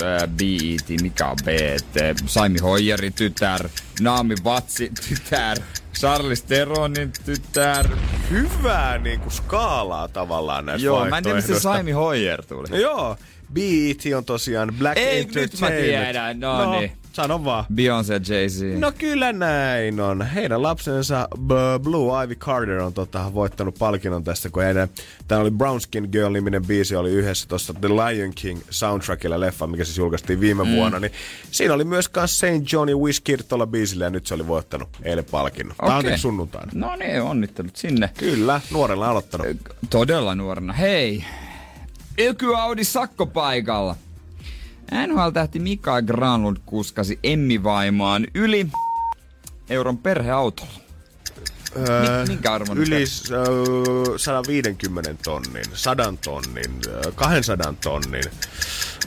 äh, B E T, mikä on B E T, Saimi Hoijerin tytär, Naomi Watsin tytär, Charlize Theronin tytär. Hyvää niin kuin skaalaa tavallaan näistä Joo, mä en tiedä, mistä Saimi Hoijer tuli. Joo, B E T on tosiaan Black Ei, Entertainment. Ei, nyt mä tiedän, no, no. niin. Sano vaan. Beyoncé ja Jay-Z. No kyllä näin on. Heidän lapsensa B- Blue Ivy Carter on tota, voittanut palkinnon tästä, kun heidän... Tämä oli Brown Skin Girl-niminen biisi, oli yhdessä tuossa The Lion King soundtrackilla leffa, mikä siis julkaistiin viime mm. vuonna. Niin siinä oli myös kans Saint Johnny Wish kirtolla biisillä, ja nyt se oli voittanut eilen palkinnon. Okay. Tämä on sunnuntaina. No niin, onnittelut sinne. Kyllä, nuorella aloittanut. Todella nuorena. Hei, Ilky-Audi sakkopaikalla. N H L-tähti Mikael Granlund kuskasi Emmi-vaimaan yli euron perheautolla. Öö, Minkä arvon? Yli öö, sata viisikymmentä tonnin, sata tonnin, kaksisataa tonnin,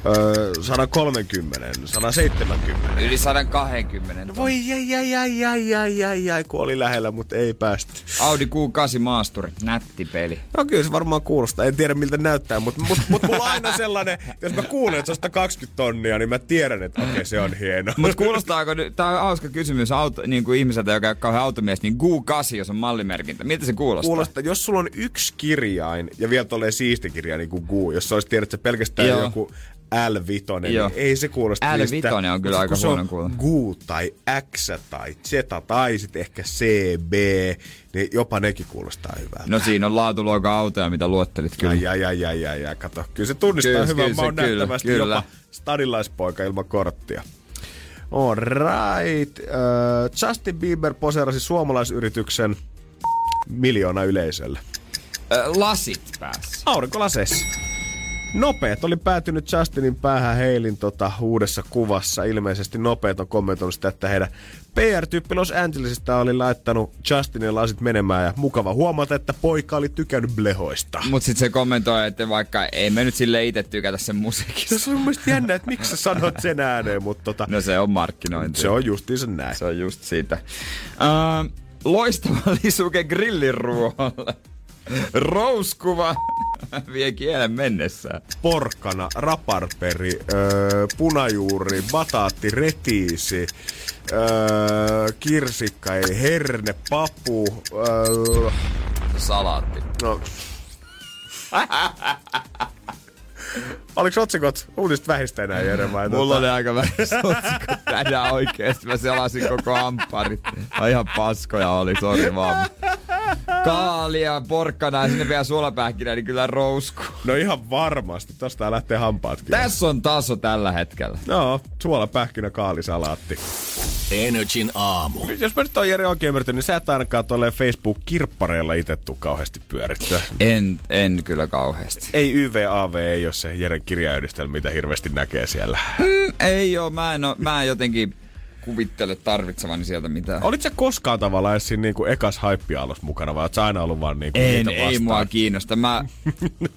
öö, sata kolmekymmentä, sata seitsemänkymmentä. Yli sata kaksikymmentä. No voi jäi, jäi, jäi, jäi, jäi, jäi, jäi, kun oli lähellä, mutta ei päästy. Audi Q kahdeksan maasturi, nätti peli. No kyllä se varmaan kuulostaa, en tiedä miltä näyttää, mutta mut, mut mulla on aina sellainen, jos mä kuulen, että se on sata kaksikymmentä tonnia, niin mä tiedän, että okei okay, se on hieno. Mutta kuulostaako, tää on hauska kysymys auto, niin kuin ihmiseltä, joka ei ole kauhean automies, niin Q kahdeksan. Jos on mallimerkintä. Miltä se kuulostaa? Kuulostaa, jos sulla on yksi kirjain ja vielä tolleen siisti kirja, niin kuin Guu, jos sä olisit tiedät, että se pelkästään Joo. joku L viisi, niin ei se kuulosta. L viisi on kyllä aika huono kuulosta. Guu tai X tai Z tai sitten ehkä C B, niin jopa nekin kuulostaa hyvältä. No siinä on laatuluokan autoja, mitä luottelit kyllä. Ja, ja, ja, ja, ja, kato. Kyllä se tunnistaa kyllä, hyvän. Kyllä, Mä oon kyllä, näyttävästi kyllä. jopa stadilaispoika ilman korttia. All right. Uh, Justin Bieber poseerasi suomalaisyrityksen miljoona yleisölle. Uh, lasit päässä. Aurinkolaseissa. Nopeet oli päätynyt Justinin päähän Heilin tota, uudessa kuvassa. Ilmeisesti Nopeet on kommentoinut sitä, että heidän P R-tyyppi Los Angelesista oli laittanut Justinin lasit menemään. Ja mukava huomata, että poika oli tykännyt blehoista. Mut sit se kommentoi, että vaikka ei me nyt silleen ite tykätä sen musiikista. No, se on mun mielestä jännä, että miksi sä sanot sen ääneen. Mut tota, no se on markkinointi. Se on justiinsa näin. Se on just siitä. Uh, loistava lisuke grilliruoalle. Rouskuva vie kielen mennessään. Porkkana, raparperi, öö, punajuuri, bataatti, retiisi, öö, kirsikka, ei herne, papu. Öö. Salaatti. No. Oliko otsikot uutiset vähistä enää, Jere? Vai mulla tota... oli aika vähistä otsikot tänään oikeesti. Mä selasin koko hampari. Ihan paskoja oli, sori vaan. Kaalia, porkkana ja sinne vielä suolapähkinä, niin kyllä rousku. No ihan varmasti. Tästä lähtee hampaat kyllä. Tässä on taso tällä hetkellä. No, suolapähkinä, kaalisalaatti. Energin aamu. Jos mä nyt oon Jere oikein ymmärtänyt, niin sä et ainakaan tuolleen Facebook-kirppareilla itse tuu kauheasti pyörittyä. En, en kyllä kauheasti. Ei Y V A V, ei ole se Jeren kirjayhdistelmä, mitä hirveästi näkee siellä. Mm, ei oo, mä en, oo, mä en jotenkin kuvittele tarvitsevani sieltä mitään. Olitko sä koskaan tavallaan edes siinä niinku ekas haippiaallossa mukana, vai oot sä aina ollut vaan niinku en, niitä vastaan? Ei mua kiinnosta. Mä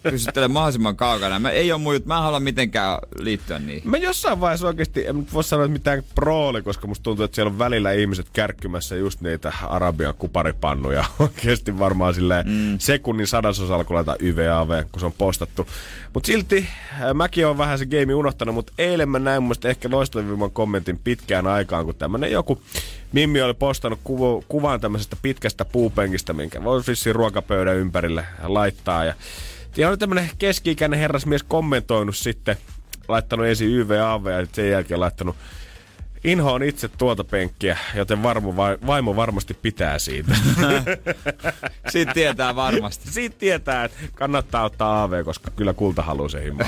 pysyttelen mahdollisimman kaukana. Mä ei oo muut, mä en halua mitenkään liittyä niihin. Mä jossain vaiheessa oikeesti, en voi sanoa mitään prooli, koska musta tuntuu, että siellä on välillä ihmiset kärkkymässä just niitä arabian kuparipannuja. Oikeesti varmaan silleen mm. sekunnin sadasosalla, kun laitetaan Y V A V, kun se on postattu. Mut silti, mäkin oon vähän se game unohtanut, mut eilen mä näin mun mielestä ehkä loistavimman kommentin pitkään aikaan, kun tämmönen joku Mimmi oli postannut kuvo, kuvan tämmöisestä pitkästä puupenkistä, minkä voi vissiin ruokapöydän ympärille laittaa. Ja, ja oli tämmönen keski-ikäinen herrasmies kommentoinut sitten, laittanut ensin Y V A V ja sen jälkeen laittanut inhoon itse tuota penkkiä, joten varmo, vaimo varmasti pitää siitä. Siitä tietää varmasti. Siitä tietää, että kannattaa ottaa A V, koska kyllä kulta haluaa se himmaa.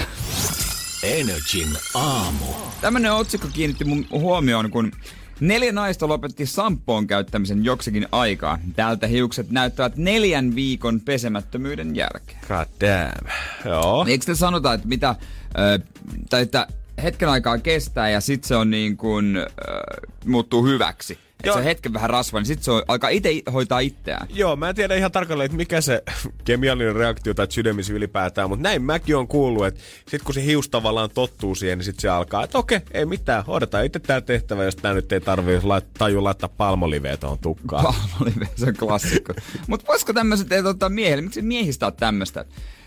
Energin aamu. Tämmönen otsikko kiinnitti mun huomioon, kun neljä naista lopetti sampoon käyttämisen joksikin aikaa. Tältä hiukset näyttävät neljän viikon pesemättömyyden jälkeen. God damn. Joo. Eikö te sanota, että mitä, äh, tai että hetken aikaa kestää ja sit se on niin kuin, äh, muuttuu hyväksi. Et se hetken vähän rasva, niin sit se on, alkaa itse hoitaa itseään. Joo, mä en tiedä ihan tarkalleen, että mikä se kemiallinen reaktio tai sydämis ylipäätään, mutta näin mäkin on kuullut, että sit kun se hius tavallaan tottuu siihen, niin sit se alkaa, että okei, ei mitään, hoidetaan itse tää tehtävä, jos tää nyt ei tarvii tajua laittaa palmoliveä tuohon tukkaan. Palmoliveä, se on klassikko. Mut voisiko tämmöset teet ottaa miehelle? Miksi miehistä on tämmöstä?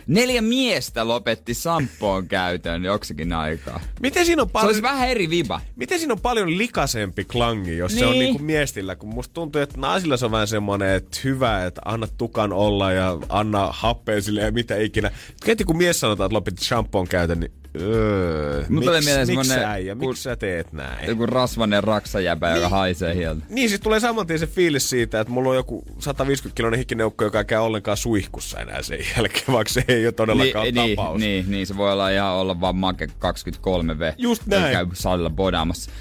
Neljä miestä lopetti sampoon käytön joksikin aikaa. Miten siinä on paljon... Se olisi vähän eri viba. Miten siinä on paljon likasempi klangi, jos niin. Se on niinku miestillä? Kun musta tuntuu, että naisilla se on vähän semmoinen, että hyvä, että anna tukan olla ja anna happea sille ja mitä ikinä. Heti kun mies sanotaan, että lopetti sampoon käytön, niin... Öö, miksi miks sä ja miksi sä teet näin? Joku rasvanen raksajäpä, niin, joka haisee hieltä. Niin, siis tulee saman tien se fiilis siitä, että mulla on joku sataviisikymmentä kiloinen hikkineukko, joka ei käy ollenkaan suihkussa enää sen jälkeen, vaikka se ei ole todellakaan niin, tapaus. Niin, niin, se voi olla ihan olla vaan make kaksikymmentäkolme vuotta. Just näin. Joka käy salilla bodaamassa.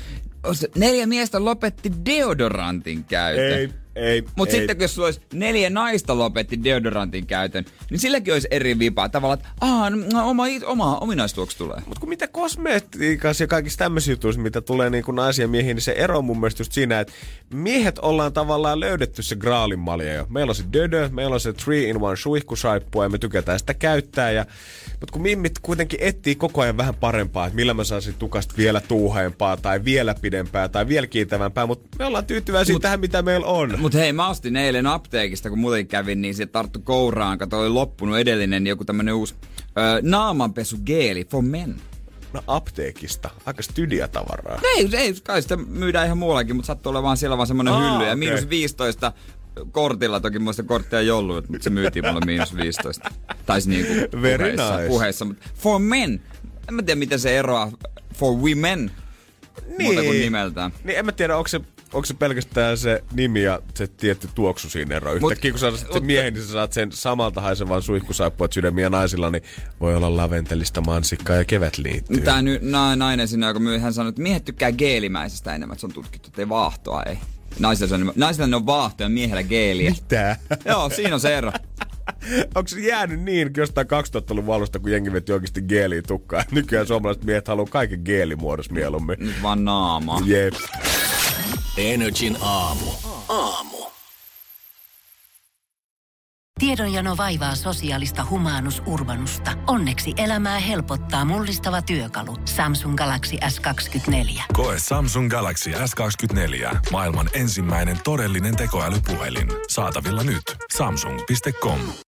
Neljä miestä lopetti deodorantin käytön. Ei. Ei, Mut ei. Sitten kun sulla olisi neljä naista lopetti deodorantin käytön, niin silläkin olisi eri vipaa tavallaan, että aah, no, oma, oma ominaistuoksi tulee. Mut kun mitä kosmetiikassa ja kaikissa tämmöisiä jutuissa, mitä tulee niin kuin naisia ja miehiin, niin se ero on mun mielestä just siinä, että miehet ollaan tavallaan löydetty se graalin malja jo. Meillä on se dödö, meillä on se three in one suihkusaippua ja me tykätään sitä käyttää. Ja... Mut kun mimmit kuitenkin etsii koko ajan vähän parempaa, että millä mä saisin tukasta vielä tuuheempaa tai vielä pidempää tai vielä kiitävämpää, mutta me ollaan tyytyväisiä mut... tähän, mitä meillä on. Mut hei, mä ostin eilen apteekista, kun muutenkin kävin, niin sieltä tarttu kouraan, kato oli loppunut edellinen joku tämmönen uusi öö, naamanpesugeeli for men. No apteekista, aika stydiatavaraa. Ei, ei, kai sitä myydään ihan muuallakin, mutta sattuu olemaan siellä vaan semmonen Aa, hylly ja okay. miinus viisitoista kortilla, toki muista korttia ei ollut, mutta se myytiin mulle miinus viisitoista. Taisi niinku puheissa, nice. puheissa, mutta for men, en mä tiedä mitä se eroaa for women, niin. Muuta kuin nimeltään. Niin en mä tiedä, onko se... Onko se pelkästään se nimi ja se tietty tuoksu siinä ero? Yhtäkkiä kun sä saat sen miehen, niin sä saat sen samalta haisevan suihkusaippua sydämiä naisilla, niin voi olla laventelista mansikkaa ja kevät liittyy. Tää nyt nainen sinne, joka myöhän sanoi, että miehet tykkää geelimäisestä enemmän, että se on tutkittu, että ei vaahtoa, ei. Naisilla, on, naisilla ne on vaahtoja ja miehellä geeliä. Mitä? Joo, siinä on se ero. Onko se jäänyt niin jostain kaksituhattaluvun alusta, kun jengi veti oikeasti geeliä tukkaan? Nykyään suomalaiset miehet haluaa kaiken geelimuodossa mieluummin. Nyt vaan naamaa. Jep. Energin aamu. Aamu. Tiedonjano vaivaa sosiaalista humanus urbanusta. Onneksi elämää helpottaa mullistava työkalu. Samsung Galaxy S kaksikymmentäneljä. Koe Samsung Galaxy S kaksikymmentäneljä. Maailman ensimmäinen todellinen tekoälypuhelin. Saatavilla nyt. samsung piste com.